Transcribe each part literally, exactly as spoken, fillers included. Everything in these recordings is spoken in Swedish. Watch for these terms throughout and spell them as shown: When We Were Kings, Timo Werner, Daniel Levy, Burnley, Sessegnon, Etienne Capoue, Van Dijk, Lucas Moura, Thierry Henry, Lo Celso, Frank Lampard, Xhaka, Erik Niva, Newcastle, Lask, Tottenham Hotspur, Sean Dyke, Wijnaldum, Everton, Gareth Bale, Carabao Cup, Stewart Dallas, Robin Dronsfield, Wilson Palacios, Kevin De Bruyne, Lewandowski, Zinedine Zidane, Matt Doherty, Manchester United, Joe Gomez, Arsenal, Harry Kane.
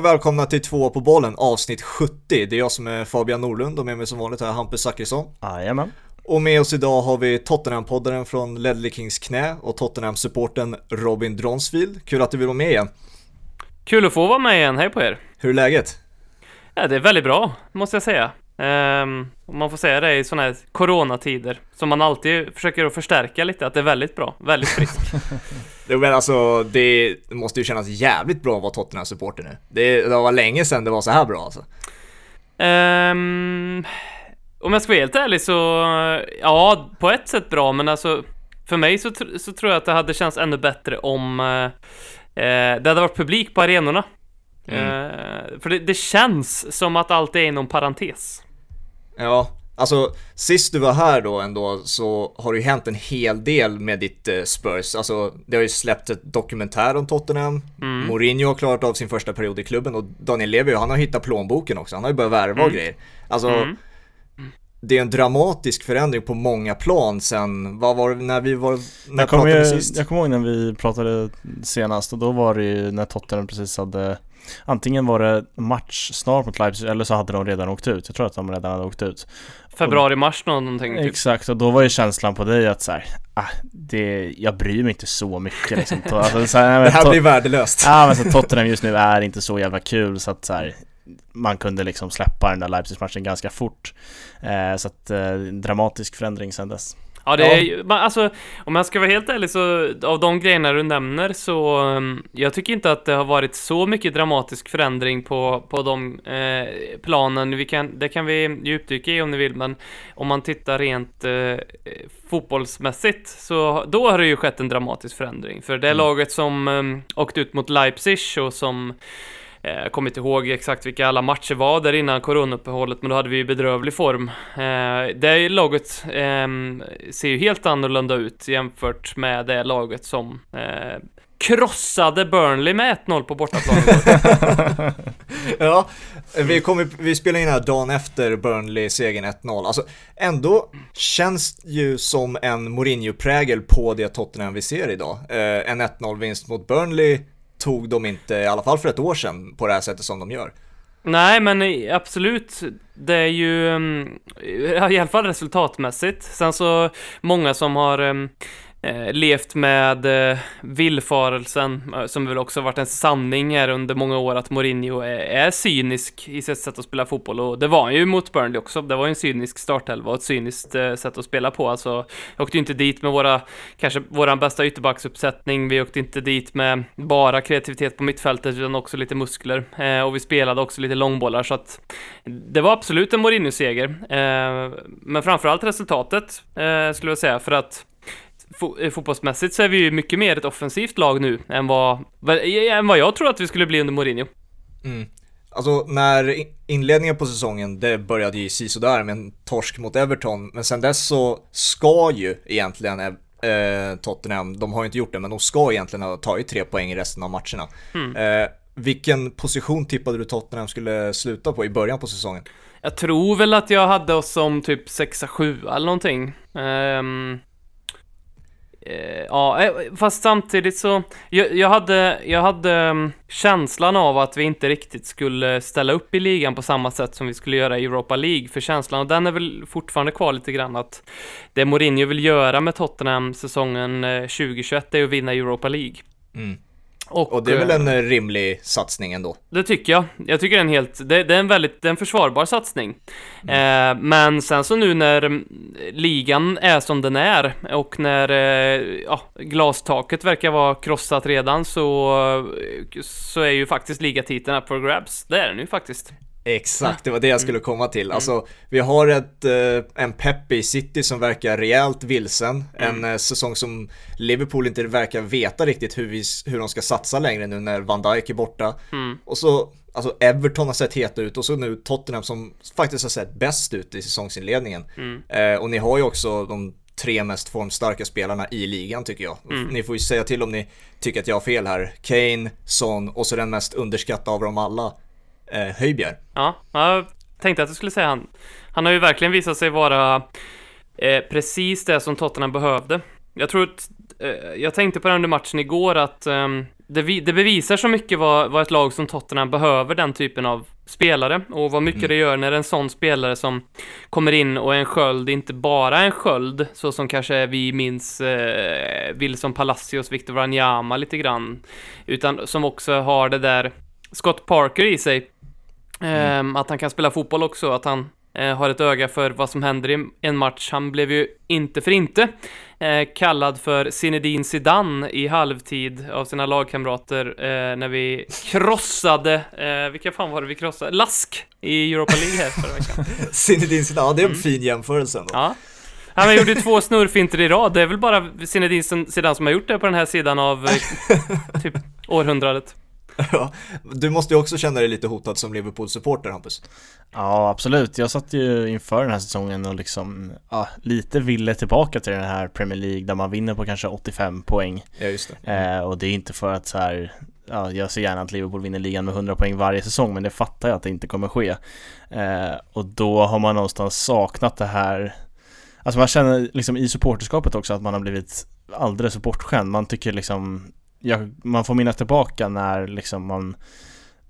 och välkomna till två på bollen, avsnitt sjuttio. Det är jag som är Fabian Norlund och med mig som vanligt här Hampus Sackerson. Jajamän. Och med oss idag har vi Tottenham-poddaren från Ledley Kings knä och Tottenham-supporten Robin Dronsfield. Kul att du vill vara med igen. Kul att få vara med igen, hej på er. Hur är läget? Ja, det är väldigt bra, måste jag säga. Um, man får säga det i såna här coronatider som man alltid försöker att förstärka lite, att det är väldigt bra, väldigt friskt. Men alltså, det måste ju kännas jävligt bra att vara Tottenham-supporter nu. Det, det var länge sedan det var så här bra alltså. um, Om jag ska vara helt ärlig så ja, på ett sätt bra. Men alltså, för mig så, så tror jag att det hade känts ännu bättre om eh, det hade varit publik på arenorna. Mm. Eh, för det, det känns som att allt är inom parentes. Ja, alltså sist du var här då ändå så har det ju hänt en hel del med ditt eh, Spurs. Alltså det har ju släppt ett dokumentär om Tottenham. Mm. Mourinho har klarat av sin första period i klubben och Daniel Levy, han har hittat plånboken också. Han har ju börjat värva mm. och grejer. Alltså mm. det är en dramatisk förändring på många plan sen. Vad var det när vi var när jag pratade ju, sist? Jag kommer ihåg när vi pratade senast och då var det ju när Tottenham precis hade antingen var det match snart mot Leipzig eller så hade de redan åkt ut. Jag tror att de redan hade åkt ut. Februari-mars någonting. Typ. Exakt, och då var ju känslan på dig att så här, ah, det, jag bryr mig inte så mycket liksom. Alltså, så här, men, det här to- blir värdelöst. Ja, men så Tottenham just nu är inte så jävla kul så att så här, man kunde liksom släppa den där Leipzig-matchen ganska fort. Eh, så att eh, dramatisk förändring sen dess. Ja, det är ju, alltså, om jag ska vara helt ärlig så av de grejerna du nämner så um, jag tycker inte att det har varit så mycket dramatisk förändring på, på de eh, planen. Vi kan, det kan vi djupdyka i om ni vill, men om man tittar rent eh, fotbollsmässigt så då har det ju skett en dramatisk förändring. För det mm. laget som eh, åkte ut mot Leipzig och som jag kommer inte ihåg exakt vilka alla matcher var där innan coronauppehållet, men då hade vi ju bedrövlig form. Det laget ser ju helt annorlunda ut jämfört med det laget som krossade Burnley med ett noll på bortaplan. Ja, vi, kommer, vi spelar in här dagen efter Burnley-segern ett noll. Alltså, ändå känns ju som en Mourinho-prägel på det Tottenham vi ser idag. En ett noll-vinst mot Burnley tog de inte, i alla fall för ett år sedan, på det här sättet som de gör. Nej, men absolut. Det är ju i alla fall resultatmässigt. Sen så många som har eh, levt med eh, villfarelsen, som väl också varit en sanning här under många år, att Mourinho är, är cynisk i sitt sätt att spela fotboll. Och det var ju mot Burnley också. Det var ju en cynisk startelva och ett cyniskt eh, sätt att spela på. Alltså, jag åkte ju inte dit med våra, kanske våran bästa ytterbacksuppsättning. Vi åkte inte dit med bara kreativitet på mittfältet utan också lite muskler. Eh, och vi spelade också lite långbollar. Så att det var absolut en Mourinho-seger. Eh, men framförallt resultatet eh, skulle jag säga, för att fotbollsmässigt så är vi ju mycket mer ett offensivt lag nu än vad, än vad jag tror att vi skulle bli under Mourinho. Mm. Alltså när inledningen på säsongen, det började ju si sådär med en torsk mot Everton, men sen dess så ska ju egentligen eh, Tottenham, de har ju inte gjort det, men de ska egentligen ha tagit tre poäng i resten av matcherna. Mm. Eh, vilken position tippade du Tottenham skulle sluta på i början på säsongen? Jag tror väl att jag hade oss som typ sex till sju eller någonting. Ehm... Ja, fast samtidigt så jag, jag, hade, jag hade känslan av att vi inte riktigt skulle ställa upp i ligan på samma sätt som vi skulle göra i Europa League. För känslan, och den är väl fortfarande kvar lite grann, att det Mourinho vill göra med Tottenham säsongen tjugo tjugoett är att vinna Europa League. Mm. Och, och det är väl en rimlig satsning ändå? Det tycker jag. Jag tycker det är en, helt, det, det är en, väldigt, det är en försvarbar satsning. Mm. Eh, men sen så nu när ligan är som den är och när eh, ja, glastaket verkar vara krossat redan så, så är ju faktiskt ligatiteln up for grabs. Det är den ju faktiskt. Exakt, det var det jag skulle komma till. Alltså, vi har ett, en Pep i City som verkar rejält vilsen. En mm. säsong som Liverpool inte verkar veta riktigt hur, vi, hur de ska satsa längre nu när Van Dijk är borta. Mm. Och så alltså Everton har sett heta ut och så nu Tottenham som faktiskt har sett bäst ut i säsongsinledningen. Mm. Eh, och ni har ju också de tre mest formstarka spelarna i ligan tycker jag. Mm. Ni får ju säga till om ni tycker att jag har fel här. Kane, Son och så den mest underskattade av dem alla, Eh, Højbjerg. Ja, jag tänkte att du skulle säga han. Han har ju verkligen visat sig vara eh, precis det som Tottenham behövde. Jag tror att, eh, jag tänkte på den under matchen igår att eh, det, vi, det bevisar så mycket vad, vad ett lag som Tottenham behöver, den typen av spelare, och vad mycket mm. det gör när en sån spelare som kommer in och är en sköld, inte bara en sköld så som kanske vi minns eh, Wilson Palacios, Victor Wanyama lite grann, utan som också har det där Scott Parker i sig, eh, mm. att han kan spela fotboll också, att han eh, har ett öga för vad som händer i en match. Han blev ju inte för inte eh, kallad för Zinedine Zidane i halvtid av sina lagkamrater eh, när vi krossade eh, vilka fan var det vi krossade? Lask i Europa League här förra veckan. Zinedine Zidane, ja, det är en mm. fin jämförelse ändå. Ja. Han gjorde två snurrfinter i rad. Det är väl bara Zinedine Zidane som har gjort det på den här sidan av eh, typ århundradet. Ja, du måste ju också känna dig lite hotad som Liverpool-supporter, Hampus. Ja, absolut. Jag satt ju inför den här säsongen och liksom ja, lite ville tillbaka till den här Premier League där man vinner på kanske åttiofem poäng. Ja, just det. Eh, och det är inte för att så här, ja, jag ser gärna att Liverpool vinner ligan med hundra poäng varje säsong, men det fattar jag att det inte kommer ske. Eh, och då har man någonstans saknat det här. Alltså man känner liksom i supporterskapet också att man har blivit alldeles så bortskämd. Man tycker liksom Jag, man får minnas tillbaka när, liksom man,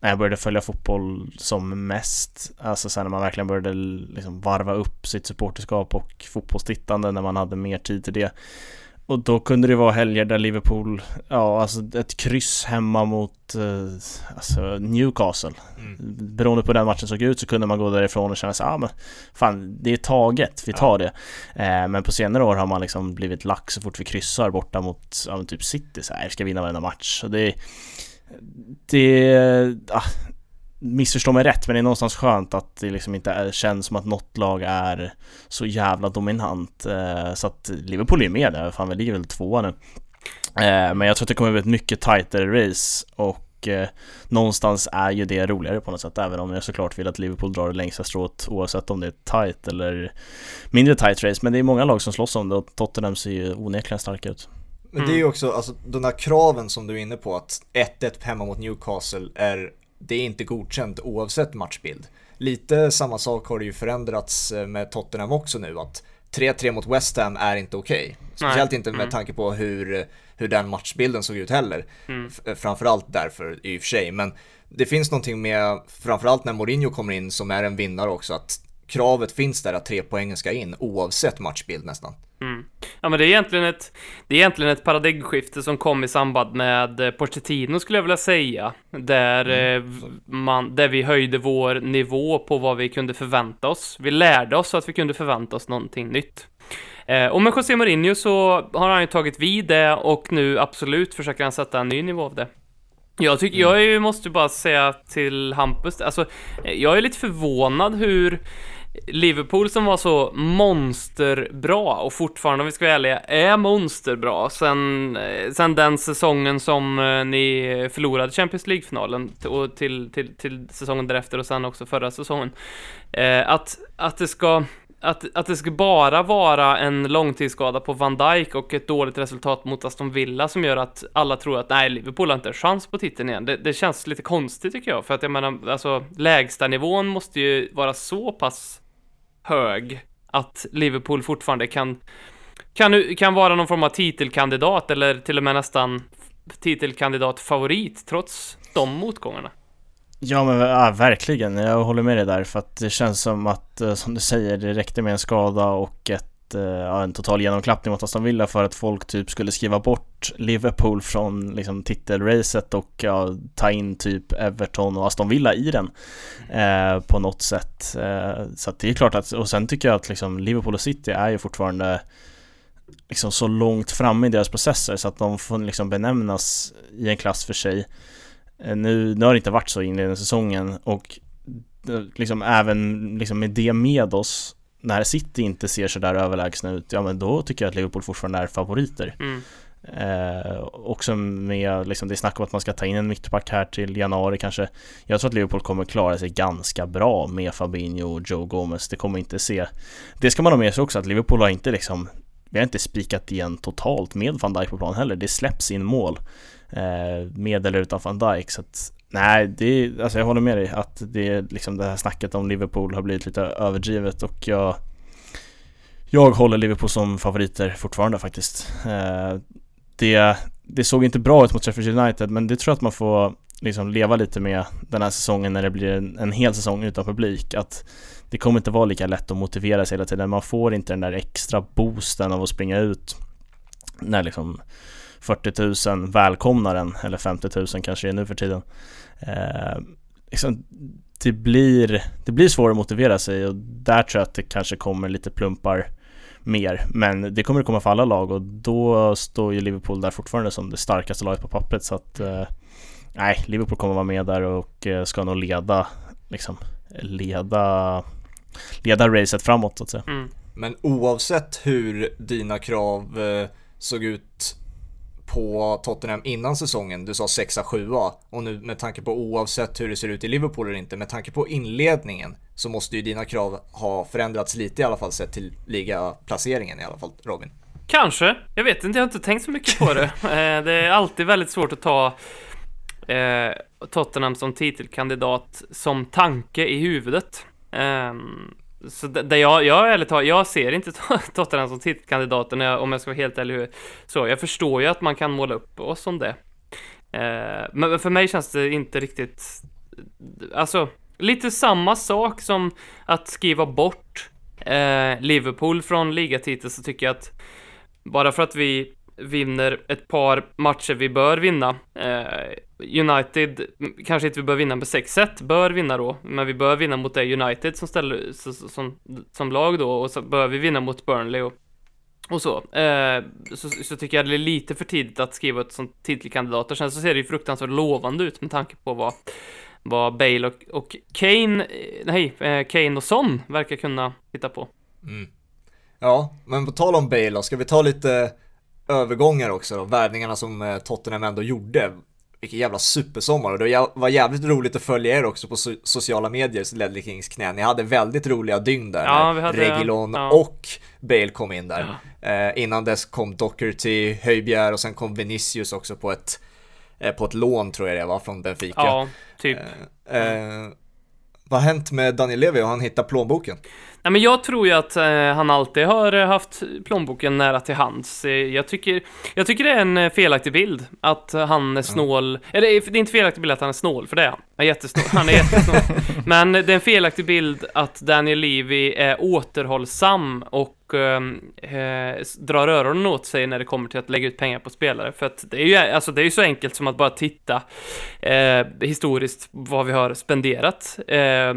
när jag började följa fotboll som mest. Alltså sen när man verkligen började liksom varva upp sitt supporterskap och fotbollstittande, när man hade mer tid till det. Och då kunde det vara helger där Liverpool, ja, alltså ett kryss hemma mot eh, alltså Newcastle. Mm. Beroende på den matchen såg ut så kunde man gå därifrån och känna sig, ah, men fan, det är taget, vi tar det. Eh, men på senare år har man liksom blivit lax så fort vi kryssar borta mot ja, typ City, så här, ska vinna varenda match. Så det, det ah, missförstår mig rätt, men det är någonstans skönt att det liksom inte känns som att något lag är så jävla dominant. Så att Liverpool är med där, fan, vi ligger väl tvåa nu. Men jag tror att det kommer bli ett mycket tajtare race, och någonstans är ju det roligare på något sätt, även om jag såklart vill att Liverpool drar det längsta strået oavsett om det är tajt eller mindre tajt race. Men det är många lag som slåss om det, och Tottenham ser ju onekligen starka ut. Men det är ju också alltså, de här kraven som du är inne på, att ett ett hemma mot Newcastle är det är inte godkänt oavsett matchbild. Lite samma sak har det ju förändrats med Tottenham också nu, att tre tre mot West Ham är inte okej. Okay. Speciellt Nej. inte med mm. tanke på hur, hur den matchbilden såg ut heller. Mm. Framförallt därför i och för sig. Men det finns någonting med, framförallt när Mourinho kommer in som är en vinnare också, att kravet finns där att tre poängen ska in oavsett matchbild nästan. Mm. Ja, men det är egentligen ett det är egentligen ett paradigmskifte som kom i samband med Pochettino, skulle jag vilja säga, där mm. man där vi höjde vår nivå på vad vi kunde förvänta oss. Vi lärde oss att vi kunde förvänta oss någonting nytt. Eh, och med José Mourinho så har han ju tagit vid det, och nu absolut försöker han sätta en ny nivå av det. Jag tycker jag är, måste bara säga till Hampus, alltså jag är lite förvånad hur Liverpool, som var så monsterbra och fortfarande, om vi ska vara ärliga, är monsterbra sen, sen den säsongen som ni förlorade Champions League-finalen och till, till, till säsongen därefter och sen också förra säsongen, att, att det ska Att, att det ska bara vara en långtidsskada på Van Dijk och ett dåligt resultat mot Aston Villa som gör att alla tror att nej, Liverpool har inte chans på titeln igen. Det, det känns lite konstigt, tycker jag, för att jag menar, alltså, lägsta nivån måste ju vara så pass hög att Liverpool fortfarande kan, kan, kan vara någon form av titelkandidat, eller till och med nästan titelkandidatfavorit trots de motgångarna. Ja, men ja, verkligen. Jag håller med dig där, för att det känns som att, som du säger, det räckte med en skada och ett, ja, en total genomklappning mot Aston Villa för att folk typ skulle skriva bort Liverpool från liksom titelracet och ja, ta in typ Everton och Aston Villa i den eh, på något sätt. Eh, så att det är klart att, och sen tycker jag att liksom Liverpool och City är ju fortfarande liksom så långt framme i deras processer så att de får liksom benämnas i en klass för sig. Nu, nu har det inte varit så inledande säsongen, och liksom även liksom med det med oss, när City inte ser så där överlägsna ut, ja, men då tycker jag att Liverpool fortfarande är favoriter. Mm. Eh, också med liksom, det snack om att man ska ta in en mittback här till januari kanske. Jag tror att Liverpool kommer klara sig ganska bra med Fabinho och Joe Gomez. Det kommer inte se. Det ska man ha med sig också, att Liverpool har inte liksom, vi har inte spikat igen totalt med Van Dijk på plan heller. Det släpps in mål med eller utan Van Dijk, så att, nej, det, alltså jag håller med dig att det, liksom det här snacket om Liverpool har blivit lite överdrivet, och jag, jag håller Liverpool som favoriter fortfarande faktiskt. Det, det såg inte bra ut mot Sheffield United, men det tror jag att man får liksom leva lite med den här säsongen när det blir en, en hel säsong utan publik, att det kommer inte vara lika lätt att motivera sig hela tiden. Man får inte den där extra boosten av att springa ut när liksom fyrtio tusen välkomnar den, eller femtio tusen kanske är nu för tiden. Eh, liksom, det blir, det blir svårt att motivera sig, och där tror jag att det kanske kommer lite plumpar mer, men det kommer att komma för alla lag, och då står ju Liverpool där fortfarande som det starkaste laget på pappret, så att eh, nej, Liverpool kommer vara med där och eh, ska nog leda liksom, leda leda racet framåt så att säga. Mm. Men oavsett hur dina krav eh, såg ut på Tottenham innan säsongen, du sa sexa sjua, och nu med tanke på oavsett hur det ser ut i Liverpool eller inte, med tanke på inledningen, så måste ju dina krav ha förändrats lite i alla fall, sett till ligaplaceringen i alla fall, Robin. Kanske, jag vet inte, jag har inte tänkt så mycket på det. Det är alltid väldigt svårt att ta eh, Tottenham som titelkandidat som tanke i huvudet. Eh, Så där jag, jag, ärligt, jag ser inte Tottenham som titelkandidaten, om jag ska vara helt ärlig. Så jag förstår ju att man kan måla upp oss som det. Eh, men för mig känns det inte riktigt... Alltså, lite samma sak som att skriva bort eh, Liverpool från ligatiteln, så tycker jag att bara för att vi vinner ett par matcher vi bör vinna. Eh, United, kanske inte vi bör vinna med sex ett, bör vinna då, men vi bör vinna mot det United som, ställer, som, som lag då, och så bör vi vinna mot Burnley och, och så. Eh, så. Så tycker jag det är lite för tidigt att skriva ett sånt titelkandidat. Sen så ser det ju fruktansvärt lovande ut med tanke på vad, vad Bale och, och Kane, nej, eh, Kane och Son verkar kunna hitta på. Mm. Ja, men på tal om Bale då, ska vi ta lite övergångar också då, värvningarna som Tottenham ändå gjorde. Vilken jävla supersommar, och det var jävligt roligt att följa er också på so- sociala medier, Ledley Kings knän. Ni hade väldigt roliga dygn där, ja, hade, Reguilon ja. och Bale kom in där. Ja. Eh, innan dess kom Doherty, Højbjerg, och sen kom Vinicius också på ett, eh, på ett lån tror jag det var, från Benfica. Ja, typ. Eh, eh, vad har hänt med Daniel Levy, och han hittar plånboken? Nej, men jag tror ju att eh, han alltid har haft plånboken nära till hands. Jag tycker, jag tycker det är en felaktig bild att han är snål. Mm. Eller det är inte felaktig bild att han är snål, för det är han. Han är jättesnål. Han är jättesnål. Men det är en felaktig bild att Daniel Levy är återhållsam och eh, drar öronen åt sig när det kommer till att lägga ut pengar på spelare. För att det är ju, alltså det är ju så enkelt som att bara titta eh, historiskt vad vi har spenderat. Eh,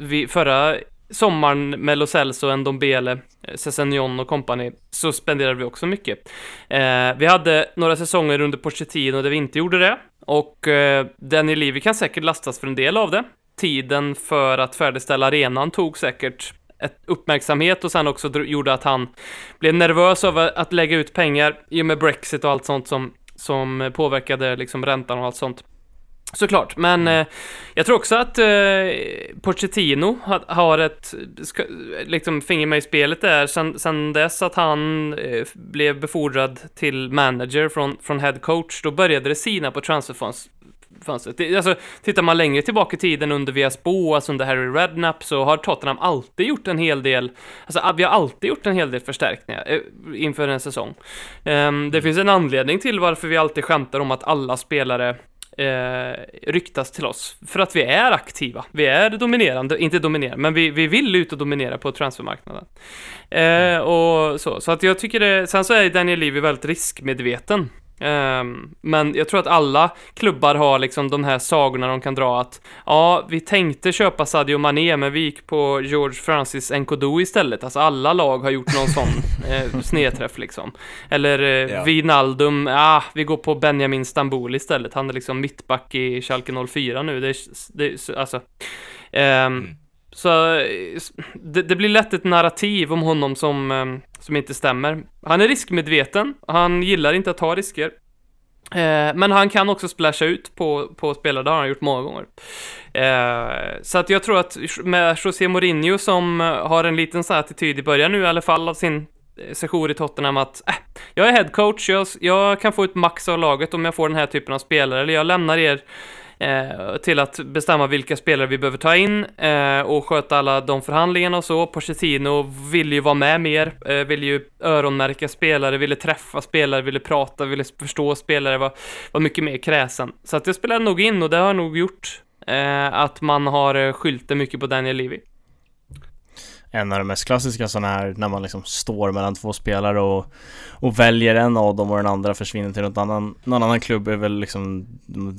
vi, förra... sommaren med Lo Celso, Ndombele, Sessegnon och company, så spenderade vi också mycket. Eh, vi hade några säsonger under Pochettino där vi inte gjorde det, och eh, Daniel Levy kan säkert lastas för en del av det. Tiden för att färdigställa arenan tog säkert ett uppmärksamhet, och sen också dro- gjorde att han blev nervös över att lägga ut pengar i och med Brexit och allt sånt som, som påverkade liksom räntan och allt sånt. Såklart, men eh, jag tror också att eh, Pochettino ha, har ett ska, liksom finger med i spelet där sen, sen dess att han eh, blev befordrad till manager från, från head coach. Då började det sina på transferfönstret. Det, alltså, tittar man längre tillbaka i tiden under V S Boas, alltså under Harry Redknapp, så har Tottenham alltid gjort en hel del, alltså vi har alltid gjort en hel del förstärkningar eh, inför en säsong. Eh, det finns en anledning till varför vi alltid skämtar om att alla spelare Eh, ryktas till oss, för att vi är aktiva, vi är dominerande, inte dominerande, men vi, vi vill ut och dominera på transfermarknaden eh, och så, så att jag tycker det. Sen så är Daniel Levy väldigt riskmedveten, eh, men jag tror att alla klubbar har liksom de här sagorna de kan dra, att ja, vi tänkte köpa Sadio Mane, men vi gick på George Francis Nkoudou istället. Alltså alla lag har gjort någon sån eh, snedträff liksom. Eller eh, yeah. Wijnaldum, ah, vi går på Benjamin Stamboul istället. Han är liksom mittback i Schalke noll fyra nu. Det, det, alltså, eh, mm. Så det, det blir lätt ett narrativ om honom som, eh, som inte stämmer. Han är riskmedveten, han gillar inte att ta risker. Eh, men han kan också splasha ut på, på spelare, det har han gjort många gånger. Eh, så att jag tror att med José Mourinho, som har en liten sån här attityd i början nu i alla fall av sin session i Tottenham, att eh, jag är headcoach, jag, jag kan få ut max av laget om jag får den här typen av spelare, eller jag lämnar er eh, till att bestämma vilka spelare vi behöver ta in eh, och sköta alla de förhandlingarna och så. Pochettino ville ju vara med mer, eh, ville ju öronmärka spelare, ville träffa spelare, ville prata, ville förstå spelare, var, var mycket mer kräsen. Så att det spelade nog in, och det har nog gjort eh, att man har skylt det mycket på Daniel Levy. En av de mest klassiska sådana här, när man liksom står mellan två spelare och, och väljer en av dem och den andra försvinner till något annan, någon annan klubb, är väl liksom,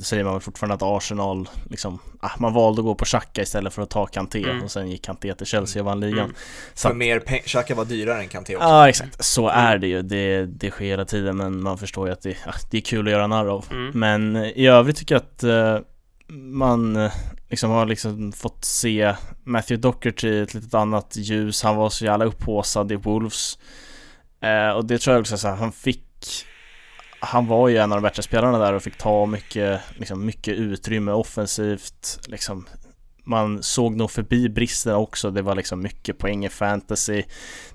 säger man väl fortfarande att Arsenal liksom, ah, man valde att gå på Xhaka istället för att ta Kanté, mm. och sen gick Kanté till Chelsea och vann ligan. Mm. Så att, för mer peng- Xhaka var dyrare än Kanté också. Ja, ah, exakt. Så är det ju. Det, det sker hela tiden, men man förstår ju att det, ah, det är kul att göra narr av. Mm. Men i övrigt tycker jag att uh, man... liksom har liksom fått se Matthew Doherty i ett litet annat ljus. Han var så jävla upphåsad i Wolves. Eh, och det tror jag också, så här, han fick han var ju en av de bättre spelarna där och fick ta mycket liksom mycket utrymme offensivt liksom. Man såg nog förbi bristerna också. Det var liksom mycket poäng i fantasy.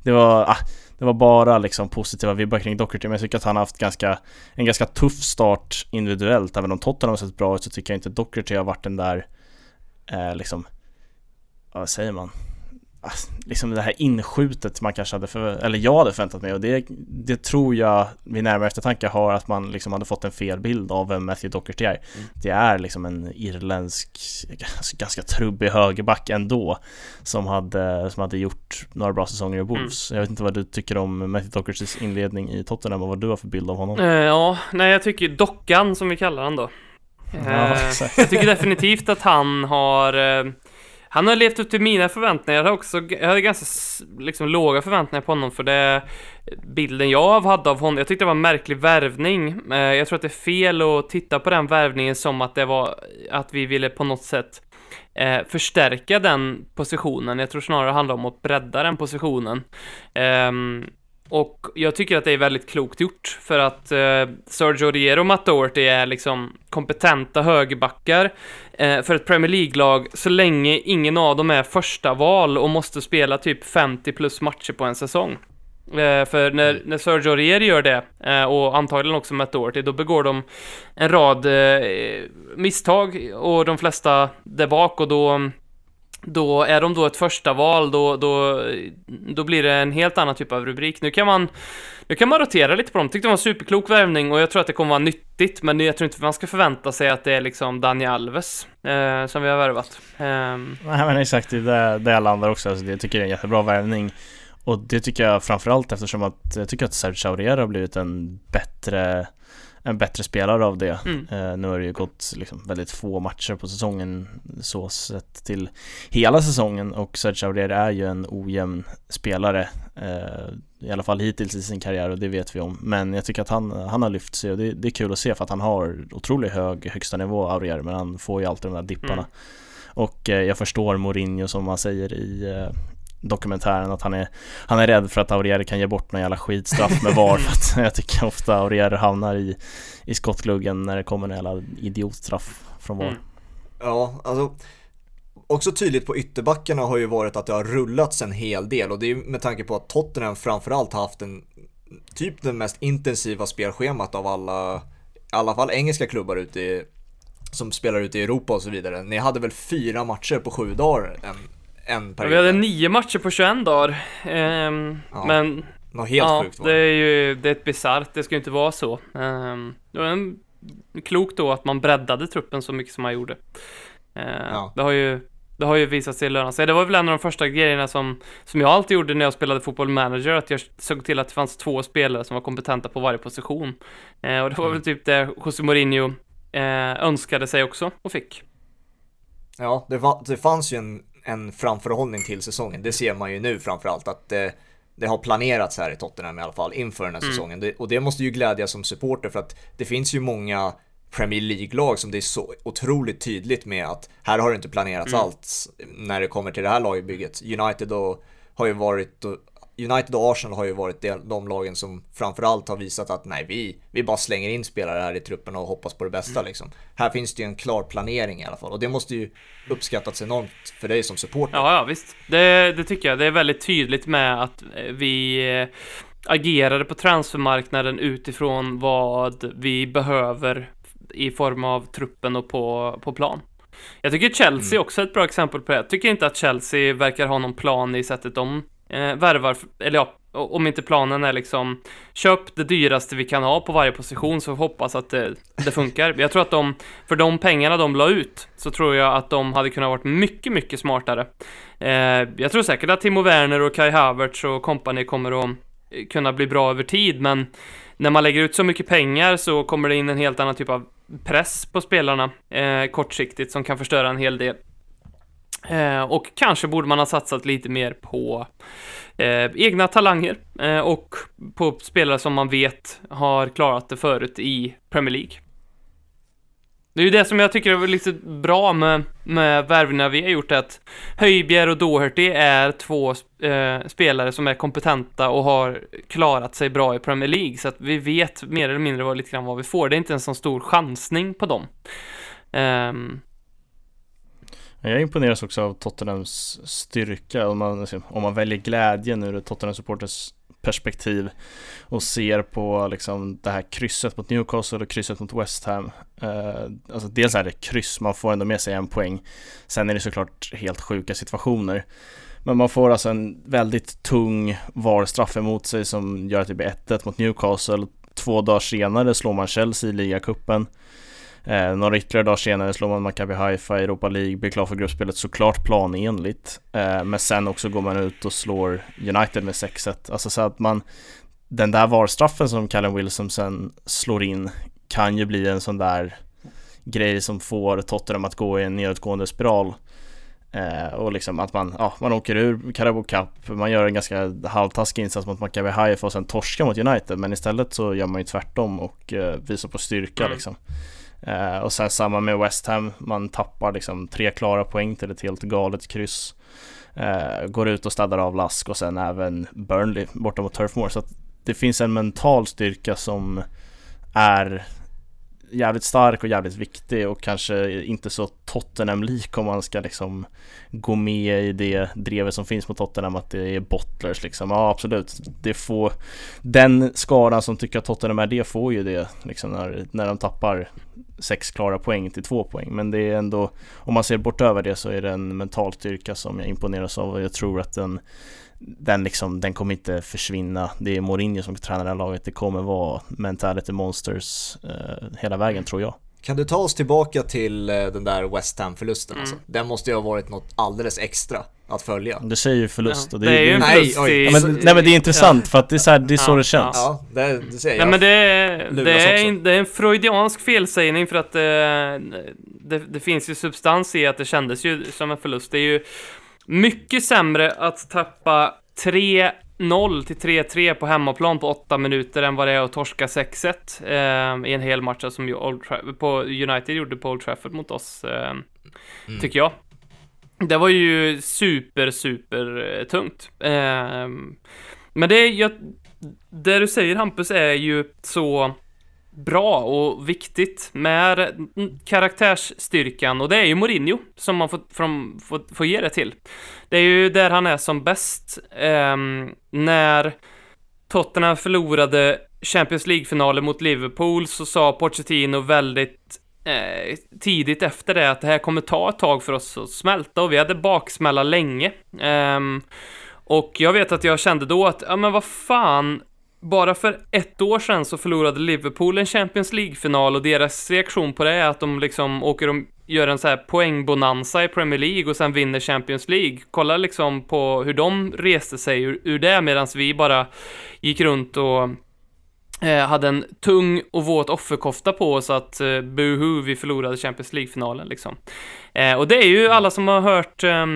Det var ah, det var bara liksom positiva vibbar kring Doherty, men jag tycker att han har haft ganska en ganska tuff start individuellt. Även om Tottenham har sett bra ut, så tycker jag inte Doherty har varit den där Eh, liksom, vad säger man, alltså, liksom det här inskjutet man kanske hade för, eller jag hade förväntat mig, och det, det tror jag vid närmare eftertanke har att man liksom hade fått en fel bild av vem Matthew Doherty är. Mm. Det är liksom en irländsk, alltså, ganska trubbig högerback ändå, som hade, som hade gjort några bra säsonger i Wolves. Mm. Jag vet inte vad du tycker om Matthew Dohertys inledning i Tottenham och vad du har för bild av honom. eh, Ja, nej, jag tycker dockan som vi kallar han då. Ja, jag tycker definitivt att han har han har levt upp till mina förväntningar. Jag hade också jag hade ganska liksom låga förväntningar på honom, för det bilden jag hade av honom, jag tyckte det var en märklig värvning. Jag tror att det är fel att titta på den värvningen som att det var att vi ville på något sätt Eh, förstärka den positionen. Jag tror snarare det handlar om att bredda den positionen. Eh, Och jag tycker att det är väldigt klokt gjort, för att eh, Sergio Aurier och Matt Doherty är liksom kompetenta högerbackar eh, för ett Premier League-lag, så länge ingen av dem är första val och måste spela typ femtio plus matcher på en säsong. Eh, för när, när Sergio Aurier gör det, eh, och antagligen också Matt Doherty, då begår de en rad eh, misstag, och de flesta där bak, och då... Då är de då ett första val, då, då, då blir det en helt annan typ av rubrik. Nu kan man, nu kan man rotera lite på dem. Tyckte det var en superklok värvning, och jag tror att det kommer vara nyttigt. Men jag tror inte man ska förvänta sig att det är liksom Daniel Alves eh, som vi har värvat. eh. Nej, men exakt, det är där jag landar också, alltså, jag tycker det är en jättebra värvning. Och det tycker jag framförallt eftersom att jag tycker att Sergio Aurier har blivit en bättre en bättre spelare av det. Mm. Uh, nu har det ju gått liksom väldigt få matcher på säsongen, så sett till hela säsongen, och Sergio Aurier är ju en ojämn spelare, uh, i alla fall hittills i sin karriär, och det vet vi om. Men jag tycker att han, han har lyft sig, och det, det är kul att se, för att han har otroligt hög högsta nivå Aurier, men han får ju alltid de där dipparna. Mm. Och uh, jag förstår Mourinho, som man säger i uh, dokumentären, att han är, han är rädd för att Aurier kan ge bort någon jävla skitstraff med var. Jag tycker ofta Aurier hamnar i, i skottgluggen när det kommer en jävla idiotstraff från var. Mm. Ja, alltså också tydligt på ytterbackarna har ju varit att det har rullats en hel del, och det är med tanke på att Tottenham framförallt har haft en, typ den mest intensiva spelschemat av alla, i alla fall engelska klubbar ute i, som spelar ute i Europa och så vidare. Ni hade väl fyra matcher på sju dagar än Ja, vi hade nio matcher på tjugoett dagar. Ehm, ja, men helt ja, sjukt var det. Det är ju det är ett bizarrt, det ska ju inte vara så. Ehm, det var en, klokt då att man breddade truppen så mycket som man gjorde. Ehm, ja. Det har ju det har ju visat sig löna sig. Det var väl en av de första grejerna som som jag alltid gjorde när jag spelade Football Manager, att jag såg till att det fanns två spelare som var kompetenta på varje position. Ehm, och det var väl typ det José Mourinho eh, önskade sig också och fick. Ja, det, var, det fanns ju en en framförhållning till säsongen. Det ser man ju nu framförallt, att det, det har planerats här i Tottenham i alla fall inför den här mm. säsongen. Det, och det måste ju glädja som supporter, för att det finns ju många Premier League-lag som det är så otroligt tydligt med att här har det inte planerats mm. allt när det kommer till det här lagbygget. United och, har ju varit och, United och Arsenal har ju varit de, de lagen som framförallt har visat att nej, vi, vi bara slänger in spelare här i truppen och hoppas på det bästa. Mm. Liksom. Här finns det ju en klar planering i alla fall, och det måste ju uppskattas enormt för dig som supporter. Ja, ja visst. Det, det tycker jag. Det är väldigt tydligt med att vi agerade på transfermarknaden utifrån vad vi behöver i form av truppen och på, på plan. Jag tycker Chelsea mm. också är ett bra exempel på det. Jag tycker inte att Chelsea verkar ha någon plan i sättet de eh, värvar, eller ja, om inte planen är liksom köp det dyraste vi kan ha på varje position, så hoppas att det, det funkar. Jag tror att de, för de pengarna de la ut, så tror jag att de hade kunnat varit mycket, mycket smartare. eh, Jag tror säkert att Timo Werner och Kai Havertz och company kommer att kunna bli bra över tid, men när man lägger ut så mycket pengar så kommer det in en helt annan typ av press på spelarna eh, kortsiktigt, som kan förstöra en hel del. Eh, och kanske borde man ha satsat lite mer på eh, egna talanger eh, och på spelare som man vet har klarat det förut i Premier League. Det är ju det som jag tycker är lite bra med, med värvningarna vi har gjort, att Højbjerg och Doherty är två eh, spelare som är kompetenta och har klarat sig bra i Premier League, så att vi vet mer eller mindre vad, lite grann vad vi får. Det är inte en sån stor chansning på dem. Ehm Jag imponeras också av Tottenhams styrka, om man, om man väljer glädjen ur Tottenhams supporters perspektiv och ser på liksom det här krysset mot Newcastle och krysset mot West Ham. Eh, alltså dels är det kryss, man får ändå med sig en poäng. Sen är det såklart helt sjuka situationer. Men man får alltså en väldigt tung varstraff emot sig som gör att det blir ett ett mot Newcastle. Två dagar senare slår man Chelsea i ligacupen. Eh, några ytterligare dagar senare slår man Maccabi Haifa i Europa League, blir klar för gruppspelet, såklart planenligt. Eh, men sen också går man ut och slår United med sex ett. Alltså så att man, den där varstraffen som Callum Wilson sen slår in kan ju bli en sån där grej som får Tottenham att gå i en nedåtgående spiral. Eh, och liksom att man, ja, man åker ur Carabao Cup, man gör en ganska halvtaskig insats mot Maccabi Haifa och sen torska mot United. Men istället så gör man ju tvärtom och eh, visar på styrka mm. liksom. Uh, och sen samma med West Ham, man tappar liksom tre klara poäng till ett helt galet kryss, uh, går ut och städar av Lask, och sen även Burnley borta mot Turf Moor. Så att det finns en mental styrka som är jävligt stark och jävligt viktig, och kanske inte så Tottenham-lik om man ska liksom gå med i det drevet som finns på Tottenham, att det är bottlers liksom. Ja, absolut, det får den skaran som tycker att Tottenham är, det får ju det liksom när, när de tappar sex klara poäng till två poäng. Men det är ändå, om man ser bort över det, så är det en mental styrka som jag imponeras av, och jag tror att den den liksom, den kommer inte försvinna. Det är Mourinho som tränar det här laget, det kommer vara mentality monsters eh, hela vägen, tror jag. Kan du ta oss tillbaka till eh, den där West Ham-förlusten? Mm. Alltså? Den måste ju ha varit något alldeles extra att följa. Du säger ju förlust. Ja. Och det, det är ju en förlust. Nej, ja, men, nej, men det är intressant, ja. För att det är så, här, det, är så ja, det känns. Ja, det, det säger jag. Nej, men det, det, det, är en, det är en freudiansk felsägning, för att eh, det, det finns ju substans i att det kändes ju som en förlust. Det är ju mycket sämre att tappa tre noll till tre tre på hemmaplan på åtta minuter än vad det är att torska sex ett eh, i en hel match som Old Tra- på United gjorde på Old Trafford mot oss, eh, mm. tycker jag. Det var ju super, super eh, tungt. Eh, men det, jag, det du säger, Hampus, är ju så bra och viktigt med karaktärsstyrkan, och det är ju Mourinho som man får, från, får, får ge det till. Det är ju där han är som bäst. um, När Tottenham förlorade Champions League-finalen mot Liverpool, så sa Pochettino väldigt eh, tidigt efter det att det här kommer ta ett tag för oss att smälta, och vi hade baksmälla länge. um, Och jag vet att jag kände då att, ja men vad fan, bara för ett år sedan så förlorade Liverpool en Champions League-final, och deras reaktion på det är att de liksom åker och gör en så här poängbonanza i Premier League och sen vinner Champions League. Kolla liksom på hur de reste sig ur, ur det, medan vi bara gick runt och eh, hade en tung och våt offerkofta på oss att eh, buhu, vi förlorade Champions League-finalen liksom. Eh, och det är ju alla som har hört eh,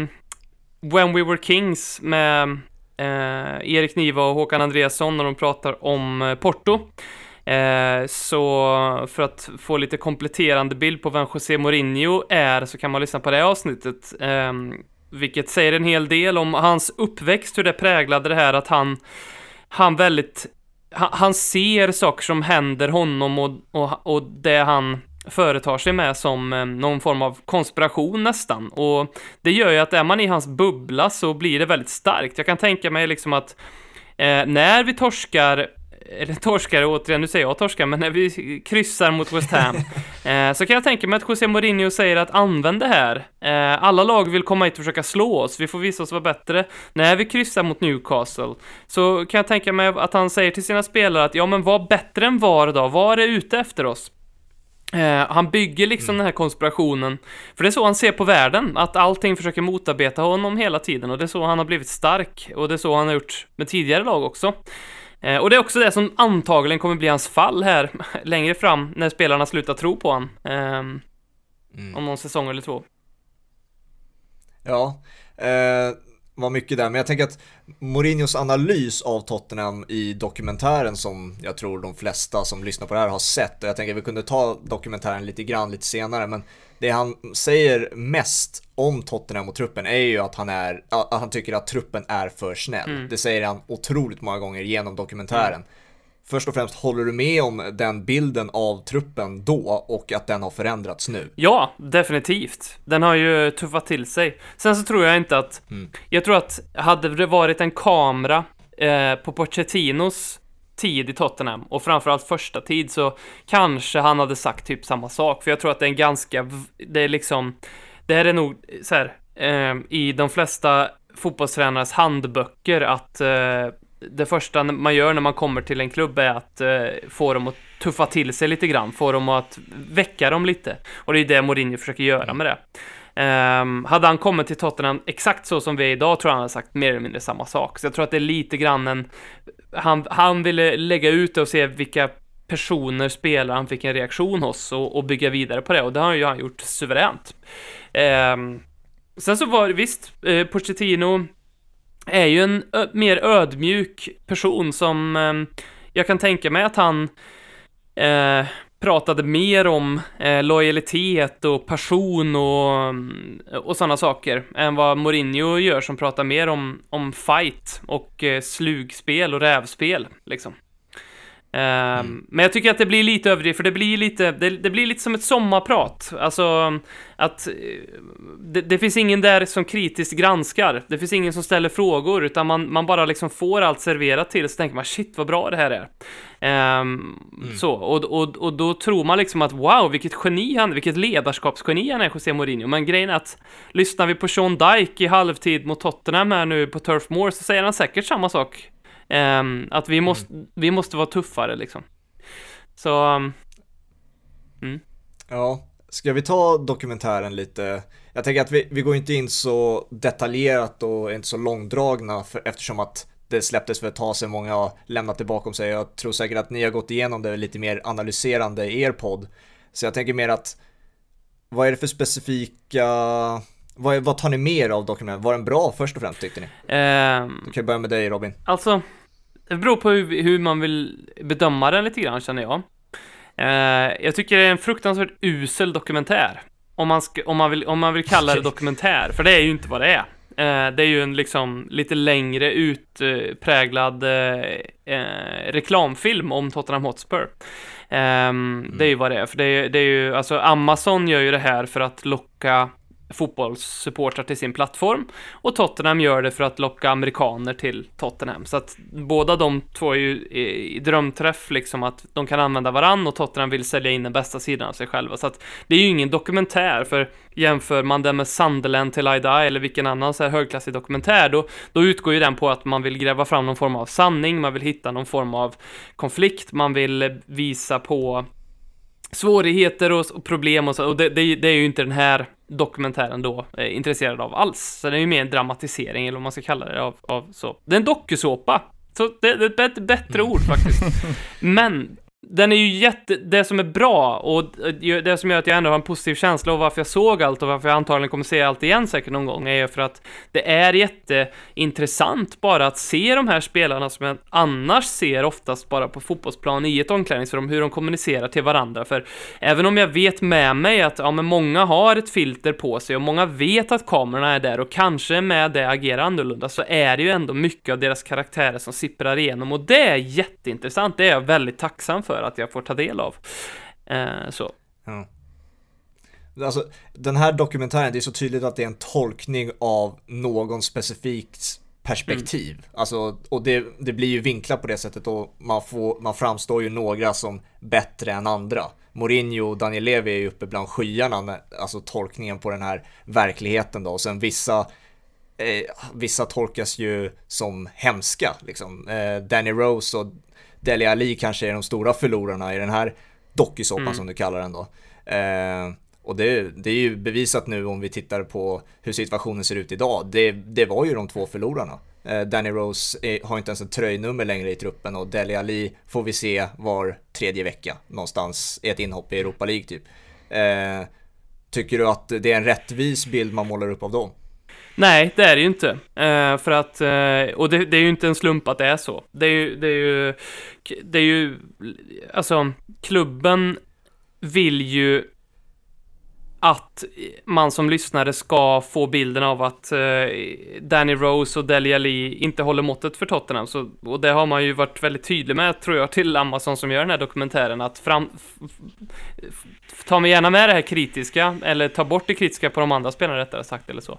When We Were Kings med Eh, Erik Niva och Håkan Andreasson när de pratar om eh, Porto. Eh, så för att få lite kompletterande bild på vem José Mourinho är, så kan man lyssna på det avsnittet. Eh, vilket säger en hel del om hans uppväxt, hur det präglade det här att han, han väldigt han, han ser saker som händer honom och, och, och det han företar sig med som eh, någon form av konspiration nästan, och det gör ju att är man i hans bubbla så blir det väldigt starkt. Jag kan tänka mig liksom att eh, när vi torskar eller torskar återigen, nu säger jag torskar, men när vi kryssar mot West Ham eh, så kan jag tänka mig att José Mourinho säger att använd det här, eh, alla lag vill komma hit och försöka slå oss, vi får visa oss vara bättre. När vi kryssar mot Newcastle så kan jag tänka mig att han säger till sina spelare att ja, men var bättre än var då, var är ute efter oss. Eh, han bygger liksom mm. den här konspirationen, för det är så han ser på världen, att allting försöker motarbeta honom hela tiden, och det är så han har blivit stark, och det är så han har gjort med tidigare lag också. Eh, och det är också det som antagligen kommer bli hans fall här längre fram, när spelarna slutar tro på han eh, mm. om någon säsong eller två. Ja, eh, var mycket där, men jag tänker att Mourinhos analys av Tottenham i dokumentären, som jag tror de flesta som lyssnar på det här har sett, och jag tänker att vi kunde ta dokumentären lite grann lite senare, men det han säger mest om Tottenham och truppen är ju att han, är, att han tycker att truppen är för snäll. Mm. Det säger han otroligt många gånger genom dokumentären. Mm. Först och främst, håller du med om den bilden av truppen då och att den har förändrats nu? Ja, definitivt. Den har ju tuffat till sig. Sen så tror jag inte att... Mm. Jag tror att hade det varit en kamera eh, på Pochettinos tid i Tottenham, och framförallt första tid, så kanske han hade sagt typ samma sak. För jag tror att det är en ganska... Det är liksom... Det här är nog så här, eh, i de flesta fotbollstränares handböcker att... Eh, det första man gör när man kommer till en klubb är att eh, få dem att tuffa till sig lite grann, få dem att väcka dem lite, och det är det Mourinho försöker göra med det. Um, hade han kommit till Tottenham exakt så som vi är idag, tror jag han hade sagt mer eller mindre samma sak. Så jag tror att det är lite grann en, han, han ville lägga ut och se vilka personer spelar han fick en reaktion hos, och, och bygga vidare på det, och det har ju han gjort suveränt. Um, sen så var det visst, eh, Pochettino är ju en ö- mer ödmjuk person som eh, jag kan tänka mig att han eh, pratade mer om eh, lojalitet och passion och, och sådana saker än vad Mourinho gör, som pratar mer om, om fight och eh, slugspel och rävspel liksom. eh, mm. Men jag tycker att det blir lite överdrivet, för det blir lite, det, det blir lite som ett sommarprat, alltså att det, det finns ingen där som kritiskt granskar. Det finns ingen som ställer frågor, utan man, man bara liksom får allt serverat till, så tänker man shit vad bra det här är. Ehm, mm. så, och, och, och då tror man liksom att wow, vilket geni han, vilket ledarskapsgeni han är, José Mourinho. Men grejen är att lyssnar vi på Sean Dyke i halvtid mot Tottenham här nu på Turf Moor, så säger han säkert samma sak. Ehm, att vi måste, mm. vi måste vara tuffare liksom. Så mm. ja. Ska vi ta dokumentären lite? Jag tänker att vi, vi går inte in så detaljerat och inte så långdragna, för, eftersom att det släpptes för ett tag sedan, många har lämnat det bakom sig. Jag tror säkert att ni har gått igenom det lite mer analyserande i er podd. Så jag tänker mer att, vad är det för specifika... Vad, är, vad tar ni mer av dokumentären? Var den bra först och främst, tyckte ni? Um, Då kan jag börja med dig, Robin. Alltså, det beror på hur, hur man vill bedöma den lite grann, känner jag. Uh, jag tycker det är en fruktansvärt usel dokumentär, om man, sk- om man, vill, om man vill kalla det dokumentär, för det är ju inte vad det är. Uh, det är ju en liksom lite längre utpräglad uh, uh, reklamfilm om Tottenham Hotspur. Um, mm. Det är ju vad det är, för det är, det är ju, alltså Amazon gör ju det här för att locka fotbollssupportrar till sin plattform, och Tottenham gör det för att locka amerikaner till Tottenham. Så att båda de två är ju i drömträff liksom, att de kan använda varann, och Tottenham vill sälja in den bästa sidan av sig själva. Så att det är ju ingen dokumentär, för jämför man den med Sunderland till I Die eller vilken annan så här högklassig dokumentär, då, då utgår ju den på att man vill gräva fram någon form av sanning, man vill hitta någon form av konflikt, man vill visa på svårigheter och, och problem och så, och det, det, det är ju inte den här dokumentären då är intresserad av alls. Så det är ju mer en dramatisering, eller vad man ska kalla det, av, av så. Det är en dokusåpa. Så det, det är ett bättre ord faktiskt. Men den är ju jätte, det som är bra, och det som gör att jag ändå har en positiv känsla av varför jag såg allt, och varför jag antagligen kommer se allt igen säkert någon gång, är för att det är jätteintressant bara att se de här spelarna som jag annars ser oftast bara på fotbollsplan i ett omklädningsrum, hur de kommunicerar till varandra. För även om jag vet med mig att ja, men många har ett filter på sig, och många vet att kamerorna är där och kanske med det agerar annorlunda, så är det ju ändå mycket av deras karaktärer som sipprar igenom, och det är jätteintressant. Det är jag väldigt tacksam för, för att jag får ta del av. Eh, så. Ja. Alltså, den här dokumentären, det är så tydligt att det är en tolkning av någon specifik perspektiv. Mm. Alltså, och det, det blir ju vinklat på det sättet, och man, får, man framstår ju några som bättre än andra. Mourinho och Daniel Levy är ju uppe bland skyarna med, alltså tolkningen på den här verkligheten då. Och sen vissa, eh, vissa tolkas ju som hemska liksom. eh, Danny Rose och Dele Alli kanske är de stora förlorarna i den här dokusåpan, mm. som du kallar den då. Eh, och det, det är ju bevisat nu om vi tittar på hur situationen ser ut idag. Det, det var ju de två förlorarna. Eh, Danny Rose är, har inte ens en tröjnummer längre i truppen, och Dele Alli får vi se var tredje vecka någonstans i ett inhopp i Europa League typ. Eh, tycker du att det är en rättvis bild man målar upp av dem? Nej, det är det ju inte. Eh, för att, eh, och det, det är ju inte en slump att det är så. Det är ju, det är ju, det är ju alltså, klubben vill ju att man som lyssnare ska få bilden av att eh, Danny Rose och Dele Alli inte håller måttet för Tottenham. Så, och det har man ju varit väldigt tydlig med, tror jag, till Amazon som gör den här dokumentären, att fram, f, f, ta mig gärna med det här kritiska, eller ta bort det kritiska på de andra spelarna rättare sagt eller så.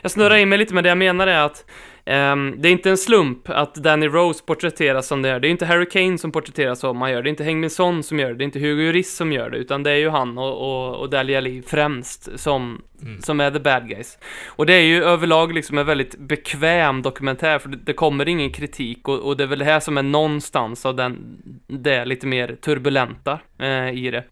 Jag snurrar in mig lite med det jag menar är att Um, det är inte en slump att Danny Rose porträtteras som det gör. Det är inte Harry Kane som porträtteras som man gör. Det är inte Heung-min Son som gör det. Det är inte Hugo Lloris som gör det. Utan det är ju han och, och, och Dele Alli främst som, mm. som är the bad guys. Och det är ju överlag liksom en väldigt bekväm dokumentär. För det, det kommer ingen kritik. Och, och det är väl det här som är någonstans av den, det är lite mer turbulenta eh, i det.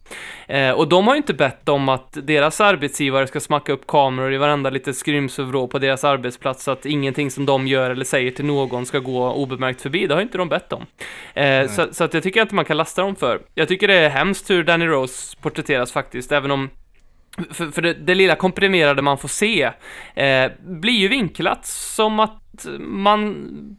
Eh, och de har ju inte bett om att deras arbetsgivare ska smacka upp kameror i varenda lite skrymsövrå på deras arbetsplats. Så att ingenting som de gör eller säger till någon ska gå obemärkt förbi. Det har inte de bett om. Eh, så så att jag tycker inte man kan lasta dem för. Jag tycker det är hemskt hur Danny Rose porträtteras faktiskt, även om för, för det, det lilla komprimerade man får se eh, blir ju vinklat som att man